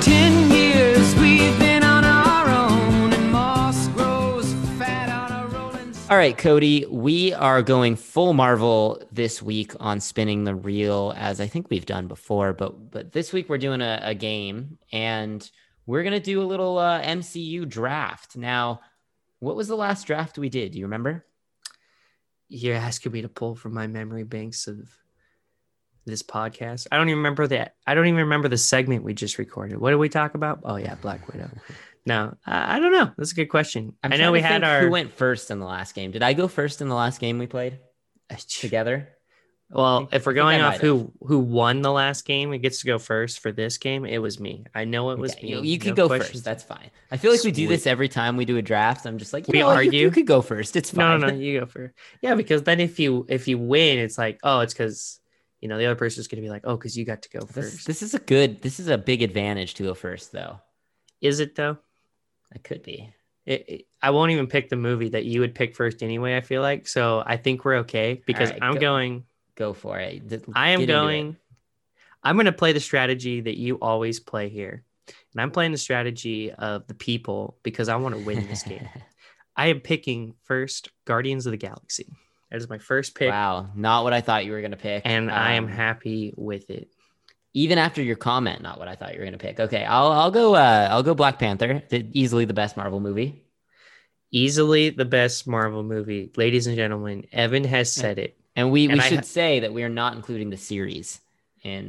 10 years we've been on our own, and moss grows fat on a rolling... All right, Cody, we are going full Marvel this week on Spinning the Reel, as I think we've done before, but this week we're doing a game, and we're going to do a little MCU draft. Now, what was the last draft we did? Do you remember? You're asking me to pull from my memory banks of this podcast. I don't even remember that. I don't even remember the segment we just recorded. What did we talk about? Oh yeah, Black Widow. No, I don't know. That's a good question. I know we had our... Who went first in the last game? Did I go first in the last game we played together? Well, if we're going off who won the last game, it gets to go first for this game. It was me. I know it was me. You could go first. That's fine. I feel like we do this every time we do a draft. I'm just like, we argue. You could go first. It's fine. No, you go first. Yeah, because then if you win, it's like, oh, it's because... the other person is going to be like, oh, because you got to go first. This is a big advantage to go first, though. Is it, though? It could be. I won't even pick the movie that you would pick first anyway, I feel like. So I think we're okay because Go for it. I'm going to play the strategy that you always play here. And I'm playing the strategy of the people because I want to win this game. I am picking first Guardians of the Galaxy. That is my first pick. Wow, not what I thought you were going to pick. And I am happy with it. Even after your comment, not what I thought you were going to pick. Okay, I'll go Black Panther. Easily the best Marvel movie. Easily the best Marvel movie. Ladies and gentlemen, Evan has said it. And we should say that we are not including the series in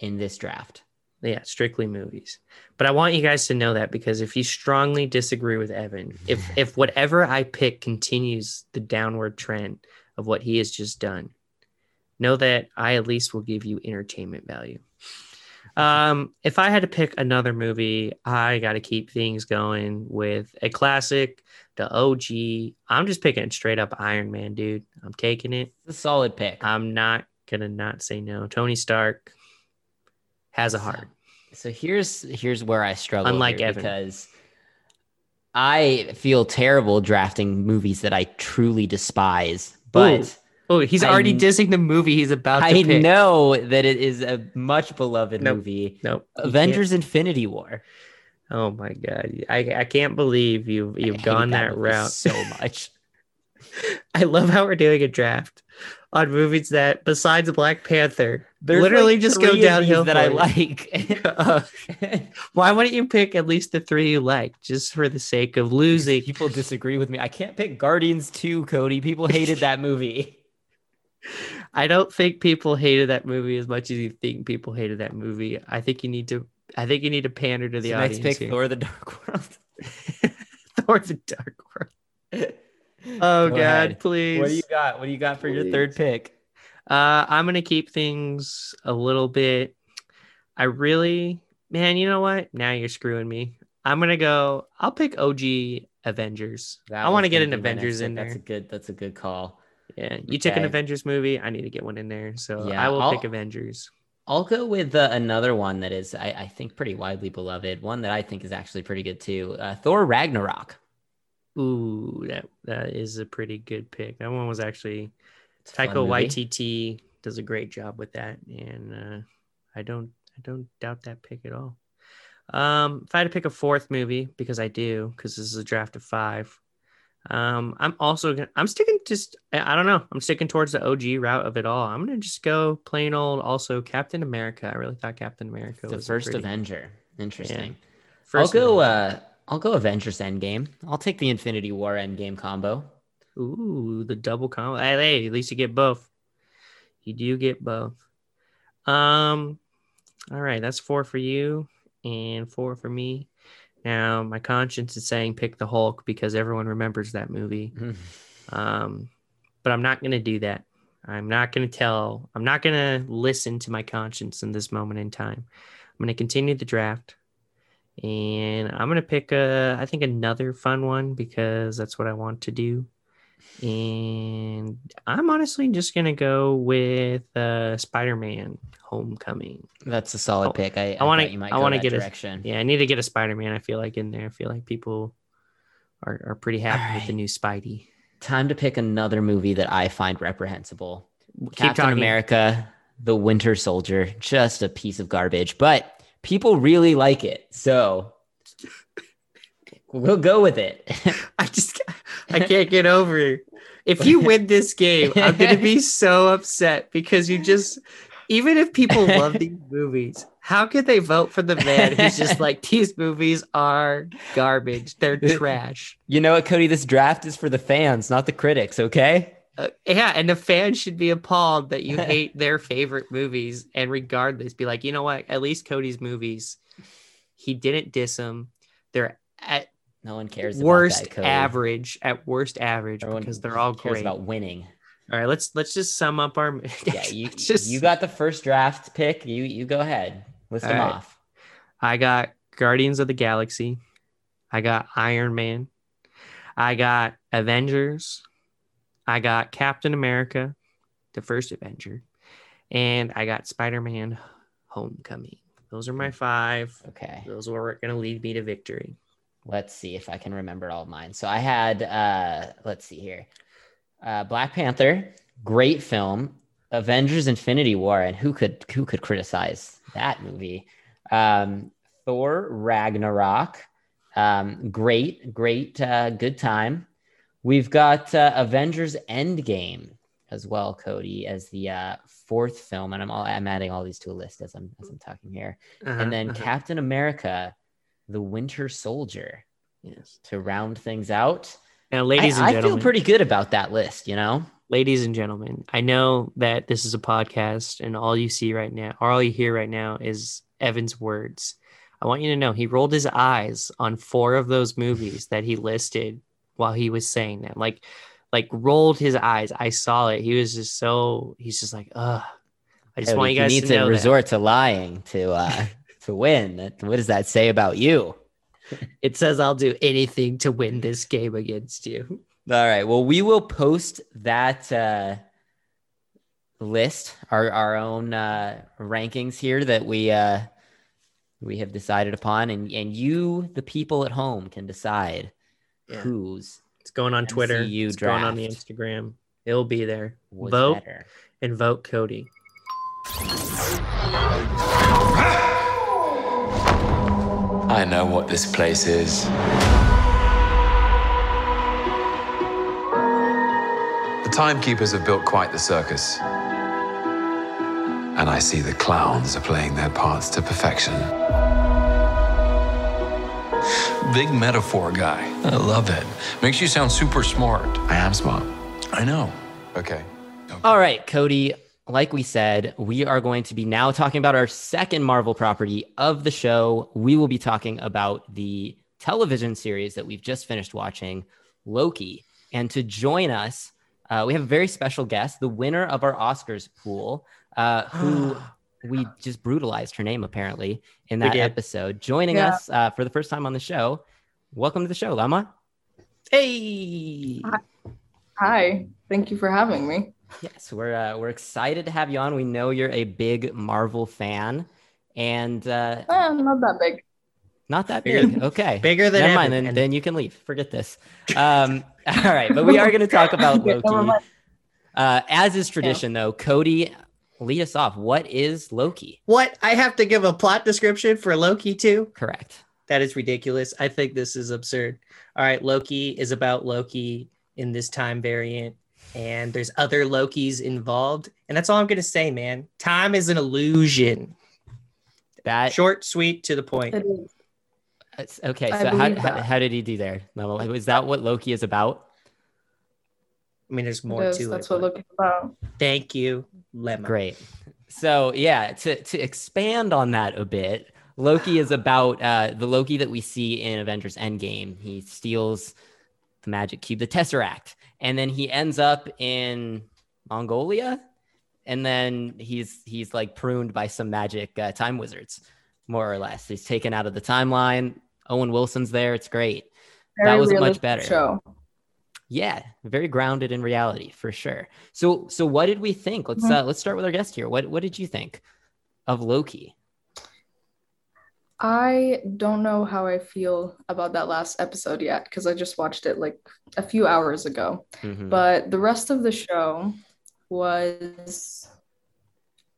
this draft. Yeah, strictly movies. But I want you guys to know that because if you strongly disagree with Evan, if whatever I pick continues the downward trend of what he has just done, know that I at least will give you entertainment value. If I had to pick another movie, I got to keep things going with a classic, the OG. I'm just picking straight up Iron Man, dude. I'm taking it. It's a solid pick. I'm not going to not say no. Tony Stark has a heart. So here's where I struggle. Unlike Evan, because I feel terrible drafting movies that I truly despise. But he's already dissing the movie he's about to pick. I know that it is a much beloved movie. Nope. Avengers Infinity War. Oh my God. I can't believe you've gone that route so much. I love how we're doing a draft on movies that, besides Black Panther, there's literally like just go downhill that I like. Why wouldn't you pick at least the 3 you like, just for the sake of losing? People disagree with me. I can't pick Guardians 2, Cody. People hated that movie. I don't think people hated that movie as much as you think people hated that movie. I think you need to pander to the audience. Let's pick here. Thor: The Dark World. Thor: The Dark World. Oh, God, please. What do you got? What do you got for your third pick? I'm going to keep things a little bit. You know what? Now you're screwing me. I'll pick OG Avengers. I want to get an Avengers in there. That's a good call. Yeah, you took an Avengers movie. I need to get one in there. So yeah, I'll pick Avengers. I'll go with another one that is, I think, pretty widely beloved. One that I think is actually pretty good too. Thor Ragnarok. Ooh, that is a pretty good pick. That one was actually Taika Waititi does a great job with that, and I don't doubt that pick at all. If I had to pick a fourth movie, because I do, because this is a draft of five. I'm sticking towards the OG route of it all. I'm going to just go plain old, also Captain America. I really thought Captain America was the first Avenger. Interesting. Yeah. I'll go Avengers Endgame. I'll take the Infinity War Endgame combo. Ooh, the double combo. Hey, at least you get both. You do get both. All right. That's four for you and four for me. Now, my conscience is saying pick the Hulk because everyone remembers that movie. But I'm not going to do that. I'm not going to listen to my conscience in this moment in time. I'm going to continue the draft. And I'm going to pick, I think, another fun one because that's what I want to do. And I'm honestly just going to go with Spider-Man Homecoming. That's a solid pick. I want to get direction. I need to get a Spider-Man, I feel like, in there. I feel like people are pretty happy with the new Spidey. Time to pick another movie that I find reprehensible. Captain America, The Winter Soldier, just a piece of garbage, but people really like it. So we'll go with it. I can't get over it. If you win this game, I'm going to be so upset because even if people love these movies, how could they vote for the man who's just like, these movies are garbage. They're trash. You know what, Cody? This draft is for the fans, not the critics, okay? Yeah, and the fans should be appalled that you hate their favorite movies and regardless be like, you know what? At least Cody's movies, he didn't diss them. They're at... No one cares. Worst average Everyone because they're all cares great. About winning. All right, let's just sum up our. Yeah, you you got the first draft pick. You go ahead. List them off. I got Guardians of the Galaxy. I got Iron Man. I got Avengers. I got Captain America, the first Avenger, and I got Spider-Man Homecoming. Those are my five. Okay, those were going to lead me to victory. Let's see if I can remember all of mine. So I had, let's see here. Black Panther, great film. Avengers Infinity War, and who could criticize that movie? Thor Ragnarok, great, good time. We've got Avengers Endgame as well, Cody, as the fourth film. And I'm adding all these to a list as I'm talking here. And then Captain America, The Winter Soldier. Yes. To round things out. Now, ladies and gentlemen. I feel pretty good about that list, you know? Ladies and gentlemen, I know that this is a podcast and all you hear right now is Evan's words. I want you to know he rolled his eyes on four of those movies that he listed while he was saying them. Like rolled his eyes. I saw it. He was just he's just like, ugh. I just want you guys to know that. Resort to lying to win. What does that say about you? It says I'll do anything to win this game against you. All right. Well, we will post that list, our own rankings here that we have decided upon, and you, the people at home, can decide who's. It's going on Twitter. It's going on the Instagram. It'll be there. And vote Cody. I know what this place is. The timekeepers have built quite the circus. And I see the clowns are playing their parts to perfection. Big metaphor guy. I love it. Makes you sound super smart. I am smart. I know. Okay. All right, Cody. Like we said, we are going to be now talking about our second Marvel property of the show. We will be talking about the television series that we've just finished watching, Loki. And to join us, we have a very special guest, the winner of our Oscars pool, who we just brutalized her name, apparently, in that episode. Joining us for the first time on the show. Welcome to the show, Lemma. Hey! Hi. Thank you for having me. Yes, we're excited to have you on. We know you're a big Marvel fan, and not that big. Not that big. Okay. Bigger than Evan. Then you can leave. Forget this. All right. But we are going to talk about Loki. As is tradition, though, Cody, lead us off. What is Loki? What? I have to give a plot description for Loki, too? Correct. That is ridiculous. I think this is absurd. All right. Loki is about Loki in this time variant, and there's other Lokis involved. And that's all I'm going to say, man. Time is an illusion. That short, sweet, to the point. It is. Okay, so how did he do there? Is that what Loki is about? I mean, there's more to it. That's what Loki's about. Thank you, Lemma. Great. So, yeah, to expand on that a bit, Loki is about the Loki that we see in Avengers Endgame. He steals the magic cube, the Tesseract, and then he ends up in Mongolia, and then he's like pruned by some magic time wizards, more or less. He's taken out of the timeline. Owen Wilson's there. It's great. Very that was much better. Show. Yeah, very grounded in reality for sure. So what did we think? Let's start with our guest here. What did you think of Loki? I don't know how I feel about that last episode yet because I just watched it like a few hours ago. Mm-hmm. But the rest of the show was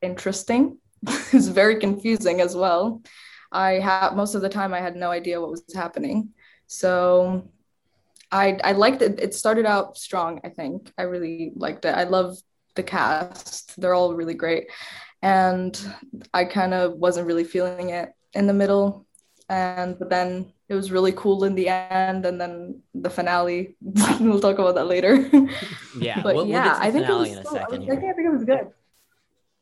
interesting. It was very confusing as well. Most of the time I had no idea what was happening. So I liked it. It started out strong, I think. I really liked it. I love the cast. They're all really great. And I kind of wasn't really feeling it in the middle. But then it was really cool in the end. And then the finale, we'll talk about that later. Yeah, but I think it was good.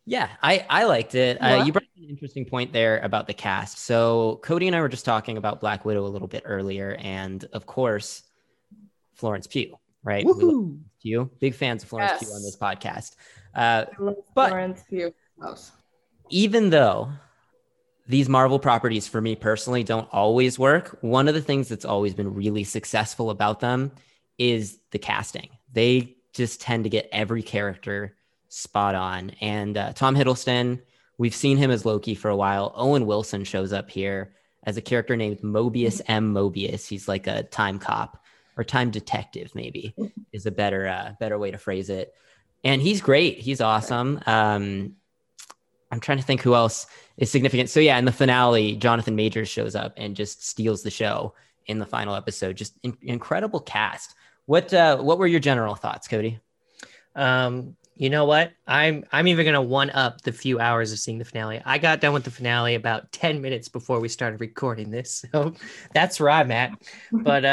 Yeah, I liked it. You brought up an interesting point there about the cast. So Cody and I were just talking about Black Widow a little bit earlier. And of course, Florence Pugh, right? Woohoo! Pugh, big fans of Florence Pugh on this podcast. I love Florence Pugh. Even though these Marvel properties for me personally don't always work, one of the things that's always been really successful about them is the casting. They just tend to get every character spot on. And Tom Hiddleston, we've seen him as Loki for a while. Owen Wilson shows up here as a character named Mobius M. Mobius. He's like a time cop or time detective, maybe is a better way to phrase it. And he's great. He's awesome. I'm trying to think who else is significant. So yeah, in the finale, Jonathan Majors shows up and just steals the show in the final episode. Just incredible cast. What were your general thoughts, Cody? You know what? I'm even going to one up the few hours of seeing the finale. I got done with the finale about 10 minutes before we started recording this. So that's where I'm at. But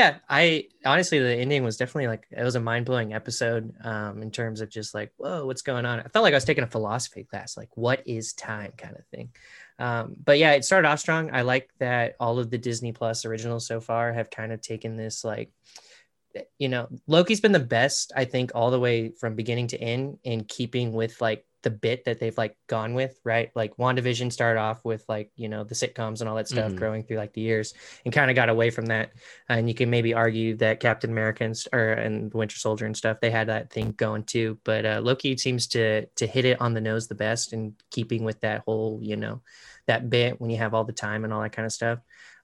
I honestly, the ending was definitely it was a mind-blowing episode in terms of just whoa, what's going on? I felt like I was taking a philosophy class, what is time kind of thing. But yeah, it started off strong. I like that all of the Disney Plus originals so far have kind of taken this Loki's been the best, I think, all the way from beginning to end in keeping with the bit that they've gone with, right? WandaVision started off with the sitcoms and all that stuff growing through the years and kind of got away from that. And you can maybe argue that Captain America and the Winter Soldier and stuff, they had that thing going too. But Loki seems to hit it on the nose the best in keeping with that whole, that bit when you have all the time and all that kind of stuff.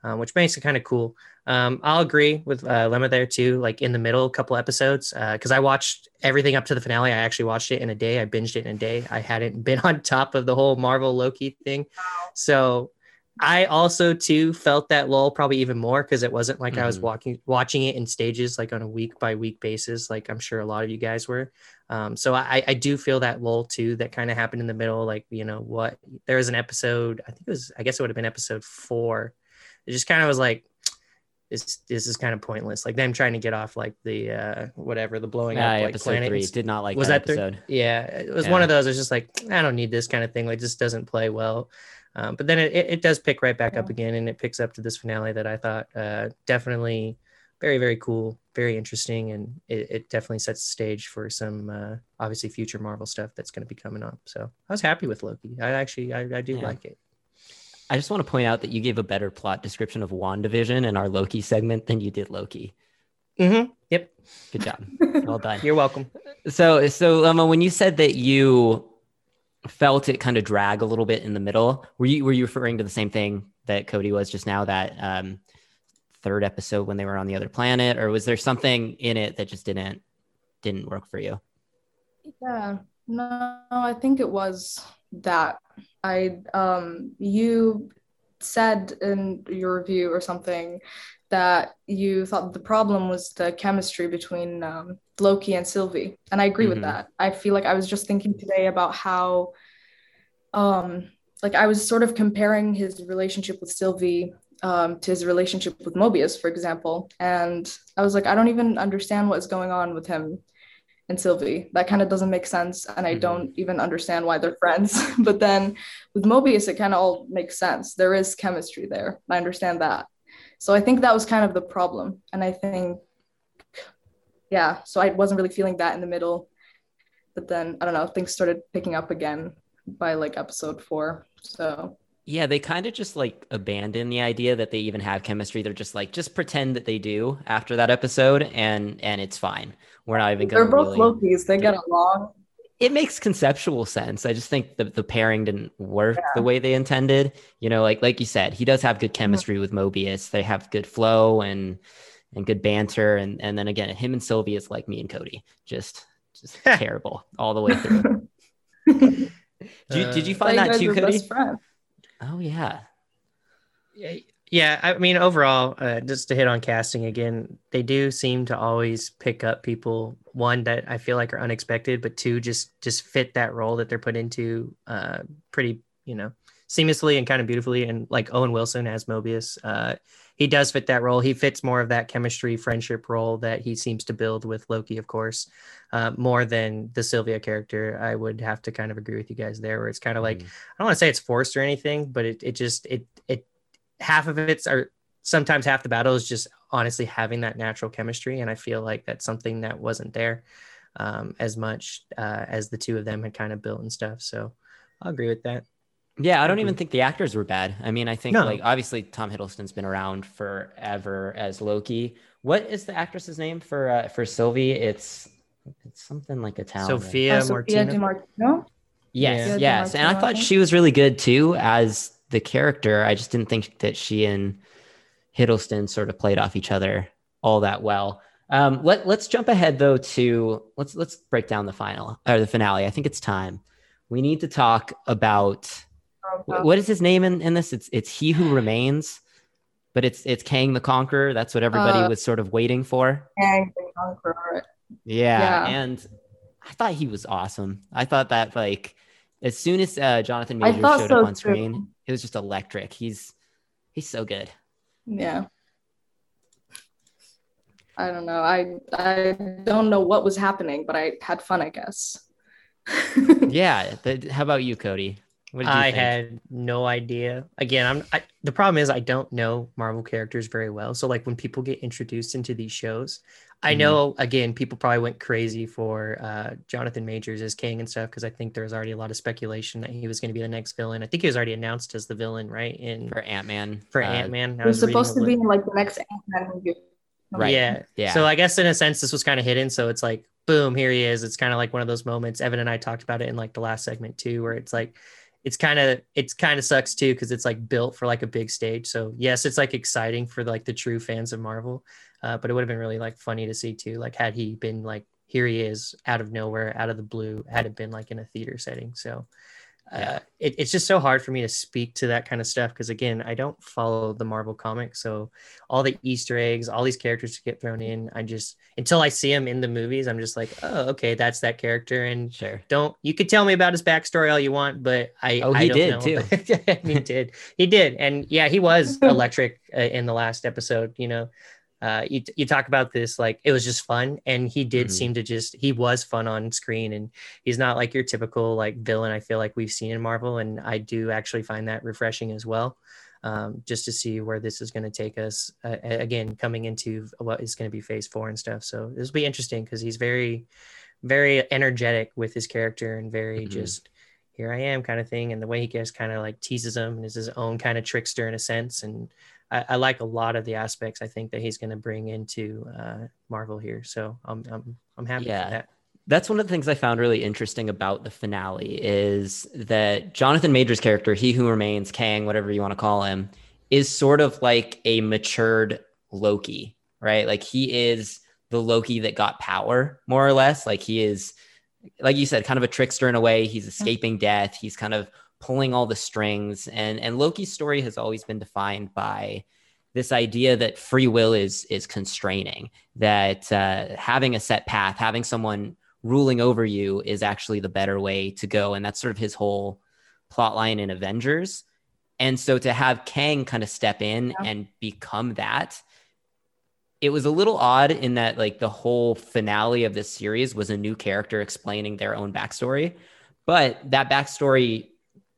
Which makes it kind of cool. I'll agree with Lemma there too, in the middle, a couple episodes, because I watched everything up to the finale. I actually watched it in a day. I binged it in a day. I hadn't been on top of the whole Marvel Loki thing. So I also too felt that lull probably even more because it wasn't I was watching it in stages, on a week by week basis, I'm sure a lot of you guys were. So I do feel that lull too, that kind of happened in the middle. There was an episode, I guess it would have been episode 4. It just kind of was this is kind of pointless. Them trying to get off the the blowing up planet. 3 did not like was that episode. Yeah, it was one of those. It's just I don't need this kind of thing. This doesn't play well. But then it does pick right back up again, and it picks up to this finale that I thought definitely very very cool, very interesting, and it definitely sets the stage for some obviously future Marvel stuff that's going to be coming up. So I was happy with Loki. I do like it. I just want to point out that you gave a better plot description of WandaVision in our Loki segment than you did Loki. Mm-hmm. Yep. Good job. Well done. You're welcome. So Lemma, when you said that you felt it kind of drag a little bit in the middle, were you referring to the same thing that Cody was just now, that third episode when they were on the other planet, or was there something in it that just didn't work for you? Yeah, no, I think it was that you said in your review or something that you thought the problem was the chemistry between Loki and Sylvie, and I agree with that. I feel like I was just thinking today about how I was sort of comparing his relationship with Sylvie to his relationship with Mobius, for example, and I was like, I don't even understand what's going on with him and Sylvie. That kind of doesn't make sense, and I don't even understand why they're friends. But then with Mobius, it kind of all makes sense. There is chemistry there. I understand that. So I think that was kind of the problem. And I think, yeah, so I wasn't really feeling that in the middle. But then, I don't know, things started picking up again by like episode 4. So yeah, they kind of just like abandon the idea that they even have chemistry. They're just like, just pretend that they do after that episode, and it's fine. We're not even going to. They're both really Lokis. They get along. It makes conceptual sense. I just think the pairing didn't work the way they intended. You know, like you said, he does have good chemistry with Mobius. They have good flow and good banter. And then again, him and Sylvie is like me and Cody, just terrible all the way through. Did you find that too, Cody? Oh, yeah. Yeah, I mean, overall, just to hit on casting again, they do seem to always pick up people, one, that I feel like are unexpected, but two, just fit that role that they're put into pretty, you know, seamlessly and kind of beautifully. And like Owen Wilson as Mobius, he does fit that role. He fits more of that chemistry, friendship role that he seems to build with Loki, of course, more than the Sylvia character. I would have to kind of agree with you guys there, where it's kind of like, I don't want to say it's forced or anything, but it just half of it's, or sometimes half the battle is just honestly having that natural chemistry. And I feel like that's something that wasn't there as much as the two of them had kind of built and stuff. So I'll agree with that. Yeah, I don't even think the actors were bad. I mean, I think like obviously Tom Hiddleston's been around forever as Loki. What is the actress's name for Sylvie? It's something like Italian. Sophia DiMartino. Yes. And I thought she was really good too as the character. I just didn't think that she and Hiddleston sort of played off each other all that well. Let's jump ahead though to let's break down the finale. I think it's time. We need to talk about. What is his name in this? It's He Who Remains, but it's Kang the Conqueror. That's what everybody was sort of waiting for. Kang the Conqueror. Yeah, and I thought he was awesome. I thought that like as soon as Jonathan Majors showed up on screen, too. It was just electric. He's so good. Yeah. I don't know. I don't know what was happening, but I had fun, I guess. Yeah. How about you, Cody? What did you think? I had no idea. Again, the problem is I don't know Marvel characters very well. So like when people get introduced into these shows, I know again people probably went crazy for Jonathan Majors as Kang and stuff, because I think there was already a lot of speculation that he was going to be the next villain. I think he was already announced as the villain, right? For Ant-Man. He was supposed to be in like the next Ant-Man movie. Right. Yeah. So I guess in a sense this was kind of hidden. So it's like boom, here he is. It's kind of like one of those moments. Evan and I talked about it in like the last segment too, where it's like. It's kind of sucks too, because it's like built for like a big stage. So yes, it's like exciting for like the true fans of Marvel, but it would have been really like funny to see too. Like had he been like here he is out of nowhere, out of the blue, had it been like in a theater setting. So it's just so hard for me to speak to that kind of stuff because again, I don't follow the Marvel comics. So all the Easter eggs, all these characters get thrown in. Until I see him in the movies, I'm just like, oh, okay, that's that character. And sure, you could tell me about his backstory all you want, but I don't know. He did. And yeah, he was electric in the last episode, you know. You talk about this, like, it was just fun. And he did seem to he was fun on screen, and he's not like your typical like villain I feel like we've seen in Marvel. And I do actually find that refreshing as well. Just to see where this is going to take us again, coming into what is going to be phase 4 and stuff. So this will be interesting because he's very, very energetic with his character and very just here I am kind of thing. And the way he gets kind of like teases him and is his own kind of trickster in a sense. And I like a lot of the aspects I think that he's going to bring into Marvel here. So I'm happy for that. That's one of the things I found really interesting about the finale is that Jonathan Majors' character, He Who Remains, Kang, whatever you want to call him, is sort of like a matured Loki, right? Like he is the Loki that got power, more or less. Like he is, like you said, kind of a trickster in a way. He's escaping death. He's kind of pulling all the strings. And Loki's story has always been defined by this idea that free will is constraining, that having a set path, having someone ruling over you is actually the better way to go. And that's sort of his whole plot line in Avengers. And so to have Kang kind of step in and become that, it was a little odd in that like the whole finale of this series was a new character explaining their own backstory. But that backstory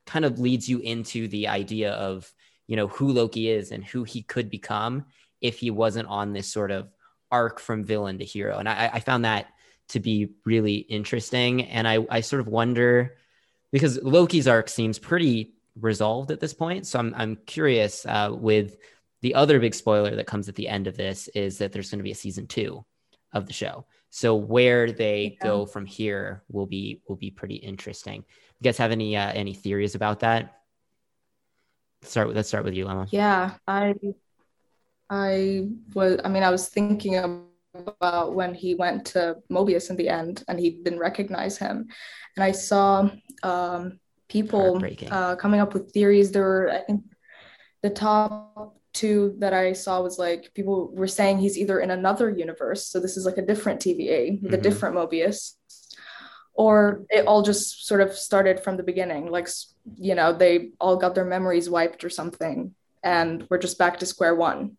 kind of leads you into the idea of, you know, who Loki is and who he could become if he wasn't on this sort of arc from villain to hero. And I found that to be really interesting. And I sort of wonder, because Loki's arc seems pretty resolved at this point. So I'm curious with the other big spoiler that comes at the end of this is that there's going to be a season 2 of the show. So where they go from here will be pretty interesting. You guys have any theories about that? Let's start with you, Lemma. Yeah, I was thinking about when he went to Mobius in the end and he didn't recognize him. And I saw people coming up with theories. There were, I think, the top 2 that I saw was like people were saying he's either in another universe. So this is like a different TVA, the different Mobius. Or it all just sort of started from the beginning. Like, you know, they all got their memories wiped or something. And we're just back to square one.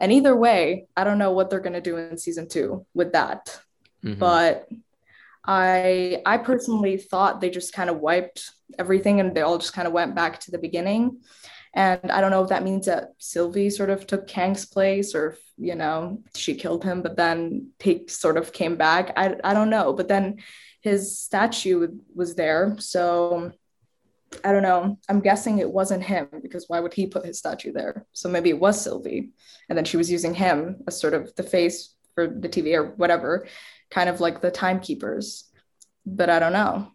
And either way, I don't know what they're going to do in season 2 with that. Mm-hmm. But I personally thought they just kind of wiped everything and they all just kind of went back to the beginning. And I don't know if that means that Sylvie sort of took Kang's place or, you know, she killed him, but then he sort of came back. I don't know. But then his statue was there. So I don't know. I'm guessing it wasn't him because why would he put his statue there? So maybe it was Sylvie. And then she was using him as sort of the face for the TV or whatever, kind of like the timekeepers. But I don't know.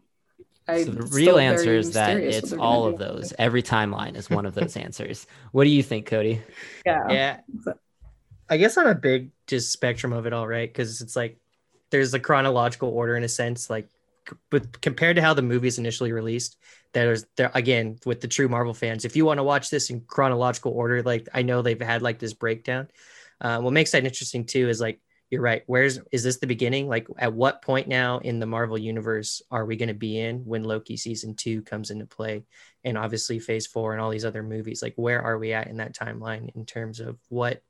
So the real answer is that it's all of those. Every timeline is one of those answers. What do you think, Cody? Yeah. I guess on a big just spectrum of it all, right? Because it's like there's a chronological order in a sense, like, but compared to how the movie's initially released, there again with the true Marvel fans. If you want to watch this in chronological order, like I know they've had like this breakdown. What makes that interesting too is like, you're right. Is this the beginning? Like at what point now in the Marvel universe are we going to be in when Loki season 2 comes into play? And obviously phase 4 and all these other movies, like where are we at in that timeline in terms of what,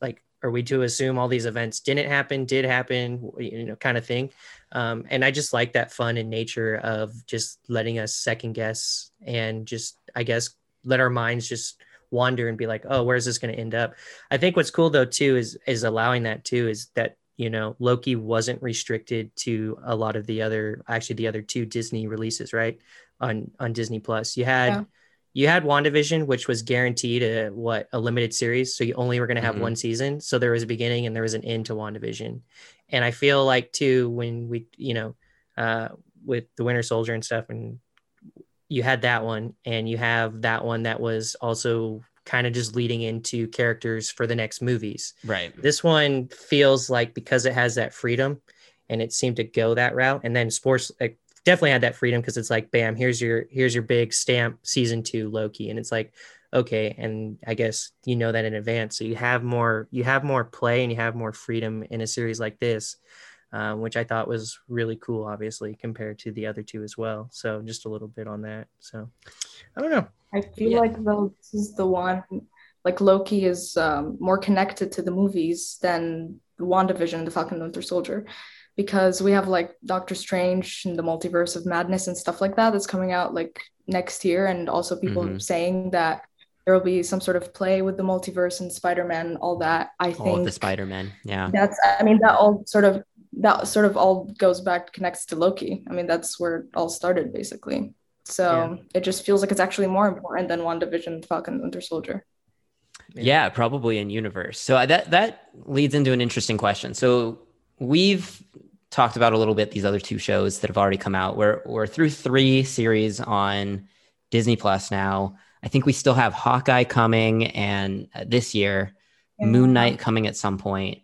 like, are we to assume all these events didn't happen, did happen, you know, kind of thing. And I just like that fun in nature of just letting us second guess and just, I guess, let our minds just wander and be like, oh, where's this going to end up? I think what's cool though too is allowing that too is that, you know, Loki wasn't restricted to a lot of the other 2 Disney releases, right? On Disney Plus, you had WandaVision, which was guaranteed a limited series, so you only were going to have one season. So there was a beginning and there was an end to WandaVision, and I feel like too when we, you know, with the Winter Soldier and stuff and you had that one and you have that one that was also kind of just leading into characters for the next movies. Right. This one feels like because it has that freedom and it seemed to go that route. And then sports like, definitely had that freedom because it's like, bam, here's your big stamp season 2 Loki. And it's like, okay. And I guess, you know, that in advance. So you have more play and you have more freedom in a series like this. Which I thought was really cool, obviously, compared to the other 2 as well. So just a little bit on that. So I don't know. I feel like though this is the one, like Loki is more connected to the movies than WandaVision and the Falcon and the Winter Soldier, because we have like Doctor Strange and the Multiverse of Madness and stuff like that that's coming out like next year. And also people saying that there will be some sort of play with the multiverse and Spider-Man and all that. I think all of the Spider-Man. Yeah. That all sort of connects to Loki. I mean, that's where it all started basically. So it just feels like it's actually more important than WandaVision, Falcon, Winter Soldier. Maybe. Yeah, probably in universe. So that leads into an interesting question. So we've talked about a little bit these other two shows that have already come out. We're through three series on Disney Plus now. I think we still have Hawkeye coming and this year, Moon Knight coming at some point.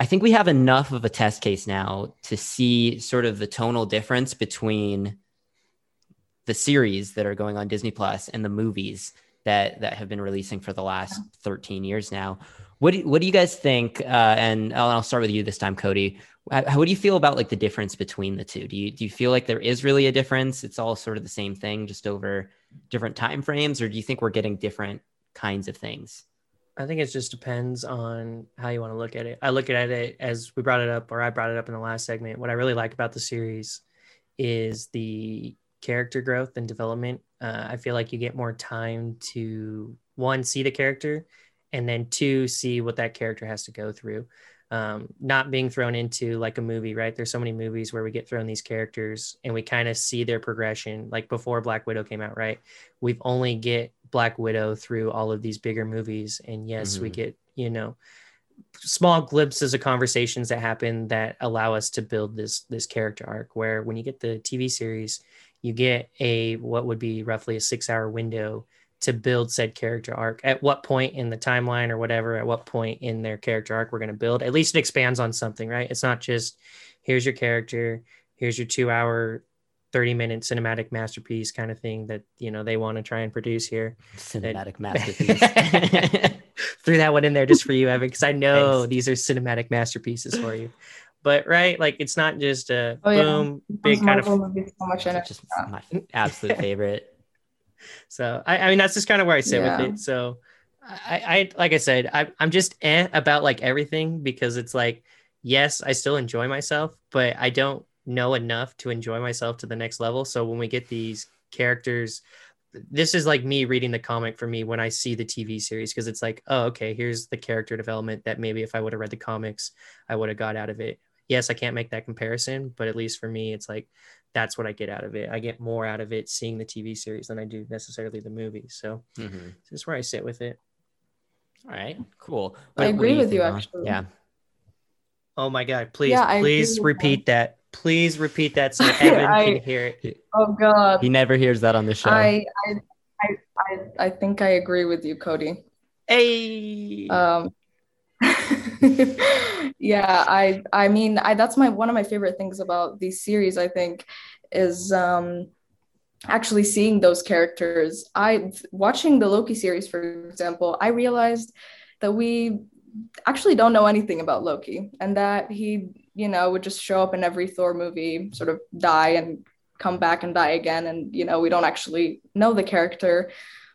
I think we have enough of a test case now to see sort of the tonal difference between the series that are going on Disney Plus and the movies that have been releasing for the last 13 years now. What do you guys think? And I'll start with you this time, Cody. How do you feel about like the difference between the two? Do you feel like there is really a difference? It's all sort of the same thing, just over different time frames, or do you think we're getting different kinds of things? I think it just depends on how you want to look at it. I look at it as I brought it up in the last segment. What I really like about the series is the character growth and development. I feel like you get more time to, one, see the character, and then two, see what that character has to go through. Not being thrown into like a movie, right? There's so many movies where we get thrown these characters and we kind of see their progression. Like before Black Widow came out, right? We've only get Black Widow through all of these bigger movies. And yes, we get, small glimpses of conversations that happen that allow us to build this character arc, where when you get the TV series, you get what would be roughly a 6-hour window to build said character arc. At what point in the timeline or whatever, at what point in their character arc we're going to build, at least it expands on something, right? It's not just here's your character, here's your 2-hour, 30-minute cinematic masterpiece kind of thing that, they want to try and produce here. Cinematic masterpiece. Threw that one in there just for you, Evan, because I know these are cinematic masterpieces for you. But right, like it's not just a big kind of my absolute favorite. So I mean, that's just kind of where I sit with it. So I like I said, I'm just about like everything, because it's like, yes, I still enjoy myself, but I don't know enough to enjoy myself to the next level. So when we get these characters, this is like me reading the comic for me when I see the TV series, because it's like, oh, okay, here's the character development that maybe if I would have read the comics, I would have got out of it. Yes, I can't make that comparison, but at least for me, it's like, that's what I get out of it. I get more out of it seeing the TV series than I do necessarily the movie. So this is where I sit with it. All right, cool. I agree with you, actually. Yeah. Oh my God, please repeat that. Please repeat that so Evan can hear it. Oh God. He never hears that on the show. I think I agree with you, Cody. Hey. Yeah, I mean, that's one of my favorite things about these series, I think, is actually seeing those characters. Watching the Loki series, for example, I realized that we actually don't know anything about Loki, and that he, would just show up in every Thor movie, sort of die and come back and die again. And, we don't actually know the character,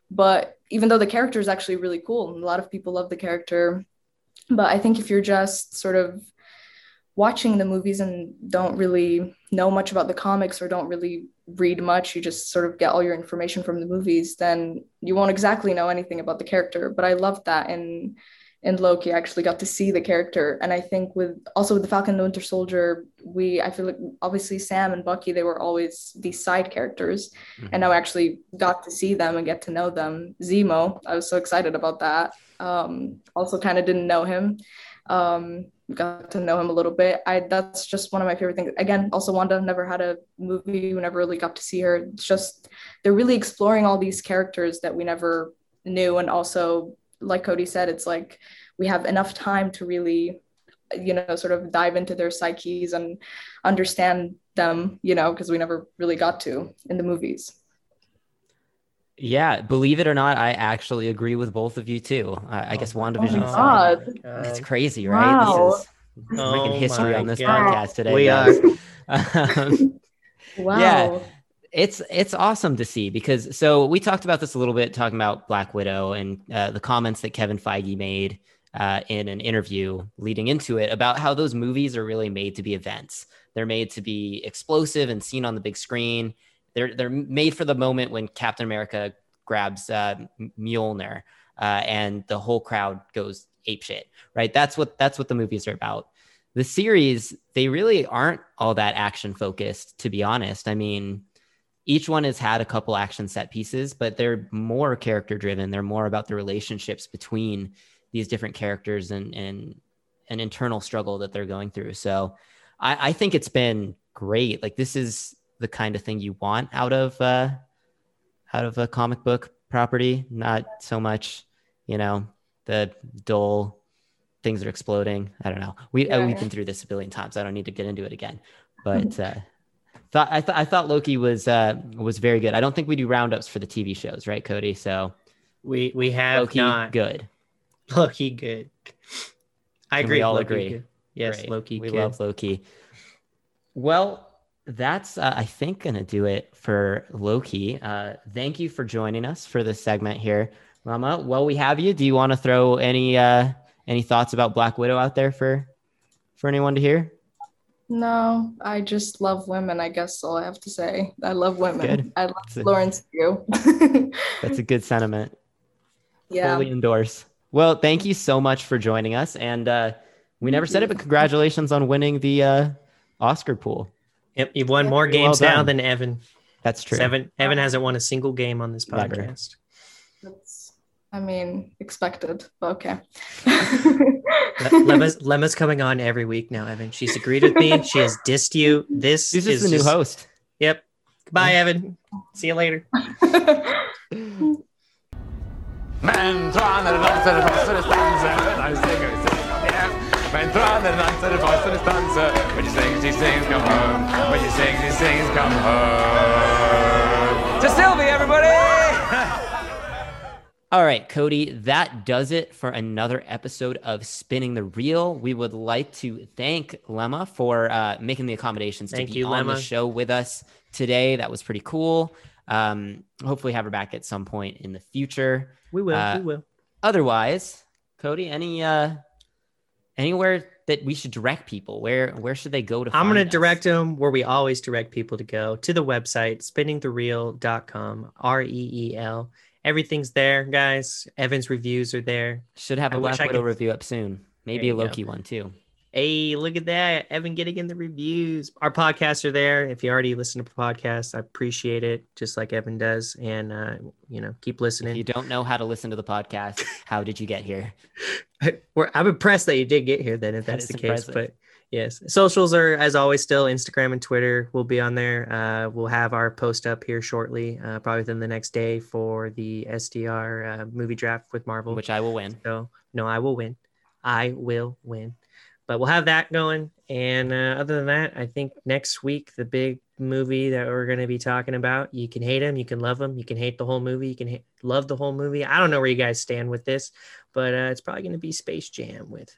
but even though the character is actually really cool and a lot of people love the character, but I think if you're just sort of watching the movies and don't really know much about the comics or don't really read much, you just sort of get all your information from the movies, then you won't exactly know anything about the character. But I loved that in Loki. I actually got to see the character. And I think with the Falcon and the Winter Soldier, I feel like obviously Sam and Bucky, they were always these side characters. Mm-hmm. And now I actually got to see them and get to know them. Zemo, I was so excited about that. Also kind of didn't know him. Got to know him a little bit. That's just one of my favorite things. Again, also Wanda, never had a movie. We never really got to see her. It's just, they're really exploring all these characters that we never knew. And also, like Cody said, it's like we have enough time to really, sort of dive into their psyches and understand them, because we never really got to in the movies. Yeah, believe it or not, I actually agree with both of you too. I guess WandaVision. Oh, it's crazy, right? Wow. This is making history on this podcast today. We are. Wow. Yeah. It's awesome to see, because so we talked about this a little bit, talking about Black Widow and the comments that Kevin Feige made in an interview leading into it about how those movies are really made to be events. They're made to be explosive and seen on the big screen. They're made for the moment when Captain America grabs Mjolnir and the whole crowd goes apeshit, right? That's what the movies are about. The series, they really aren't all that action focused, to be honest. I mean, each one has had a couple action set pieces, but they're more character driven. They're more about the relationships between these different characters and an internal struggle that they're going through. So I think it's been great. Like, this is the kind of thing you want out of a comic book property, not so much, you know, the dull things are exploding. I don't know. We've been through this a billion times. I don't need to get into it again, but, I thought Loki was very good. I don't think we do roundups for the TV shows, right, Cody? So we have Loki, not good. Loki good. I agree. We all Loki agree. Good. Yes, great. Loki. We good. Love Loki. Well, that's I think gonna do it for Loki. Thank you for joining us for this segment here, Lemma. While we have you, do you want to throw any thoughts about Black Widow out there for anyone to hear? No, I just love women, I guess all I have to say. I love women. Good. I love Florence Pugh. That's a good sentiment. Yeah. Fully endorse. Well, thank you so much for joining us. And we never said it, but congratulations on winning the Oscar pool. Yep, you've won more games now than Evan. That's true. Evan hasn't won a single game on this podcast. That's, I mean, expected, but okay. Lemma's coming on every week now, Evan. She's agreed with me. She has dissed you. This is the new host. Yep. Goodbye, Evan. See you later. When she sings, she sings, come home. When she sings, she sings, come home. To Sylvie, everybody! All right, Cody, that does it for another episode of Spinning the Reel. We would like to thank Lemma for making the accommodations to be on the show with us today. That was pretty cool. Hopefully have her back at some point in the future. We will. Otherwise, Cody, anywhere that we should direct people, where should they go to find us? I'm going to direct them where we always direct people to go, to the website, spinningthereel.com, R-E-E-L. Everything's there, guys. Evan's reviews are there. Should have a Black Widow review up soon. Maybe a Loki one too. Hey, look at that. Evan getting in the reviews. Our podcasts are there. If you already listen to podcasts, I appreciate it, just like Evan does. And, keep listening. If you don't know how to listen to the podcast, how did you get here? I'm impressed that you did get here then, if that's the case. But yes, socials are, as always, still Instagram and Twitter. We'll be on there. We'll have our post up here shortly, probably within the next day, for the SDR movie draft with Marvel. Which I will win. So, no, I will win. I will win. But we'll have that going. And other than that, I think next week, the big movie that we're going to be talking about, you can hate him, you can love him, you can hate the whole movie, you can love the whole movie. I don't know where you guys stand with this, but it's probably going to be Space Jam with...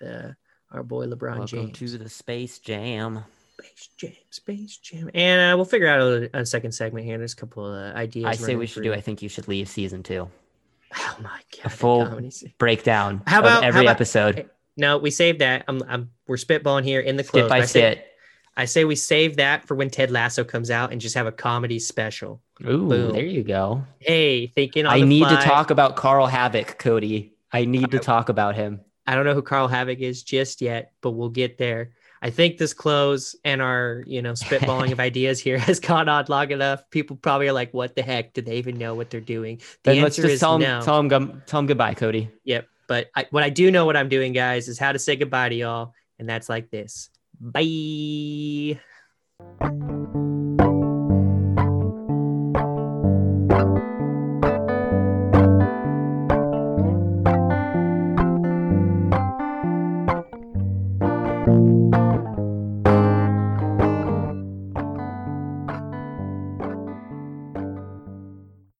our boy LeBron Welcome James. Welcome to the Space Jam. Space Jam. And we'll figure out a second segment here. There's a couple of ideas. I say we should do I Think You Should Leave season 2. Oh my God. A full breakdown of every episode. No, we saved that. We're spitballing here in the clip. I say we save that for when Ted Lasso comes out and just have a comedy special. Ooh, boom. There you go. Hey, thinking on the fly. I need to talk about Carl Havoc, Cody. I need to talk about him. I don't know who Carl Havoc is just yet, but we'll get there. I think this close and our, spitballing of ideas here has gone on long enough. People probably are like, what the heck? Do they even know what they're doing? Then let's just tell them goodbye, Cody. Yep. But what I do know what I'm doing, guys, is how to say goodbye to y'all. And that's like this. Bye.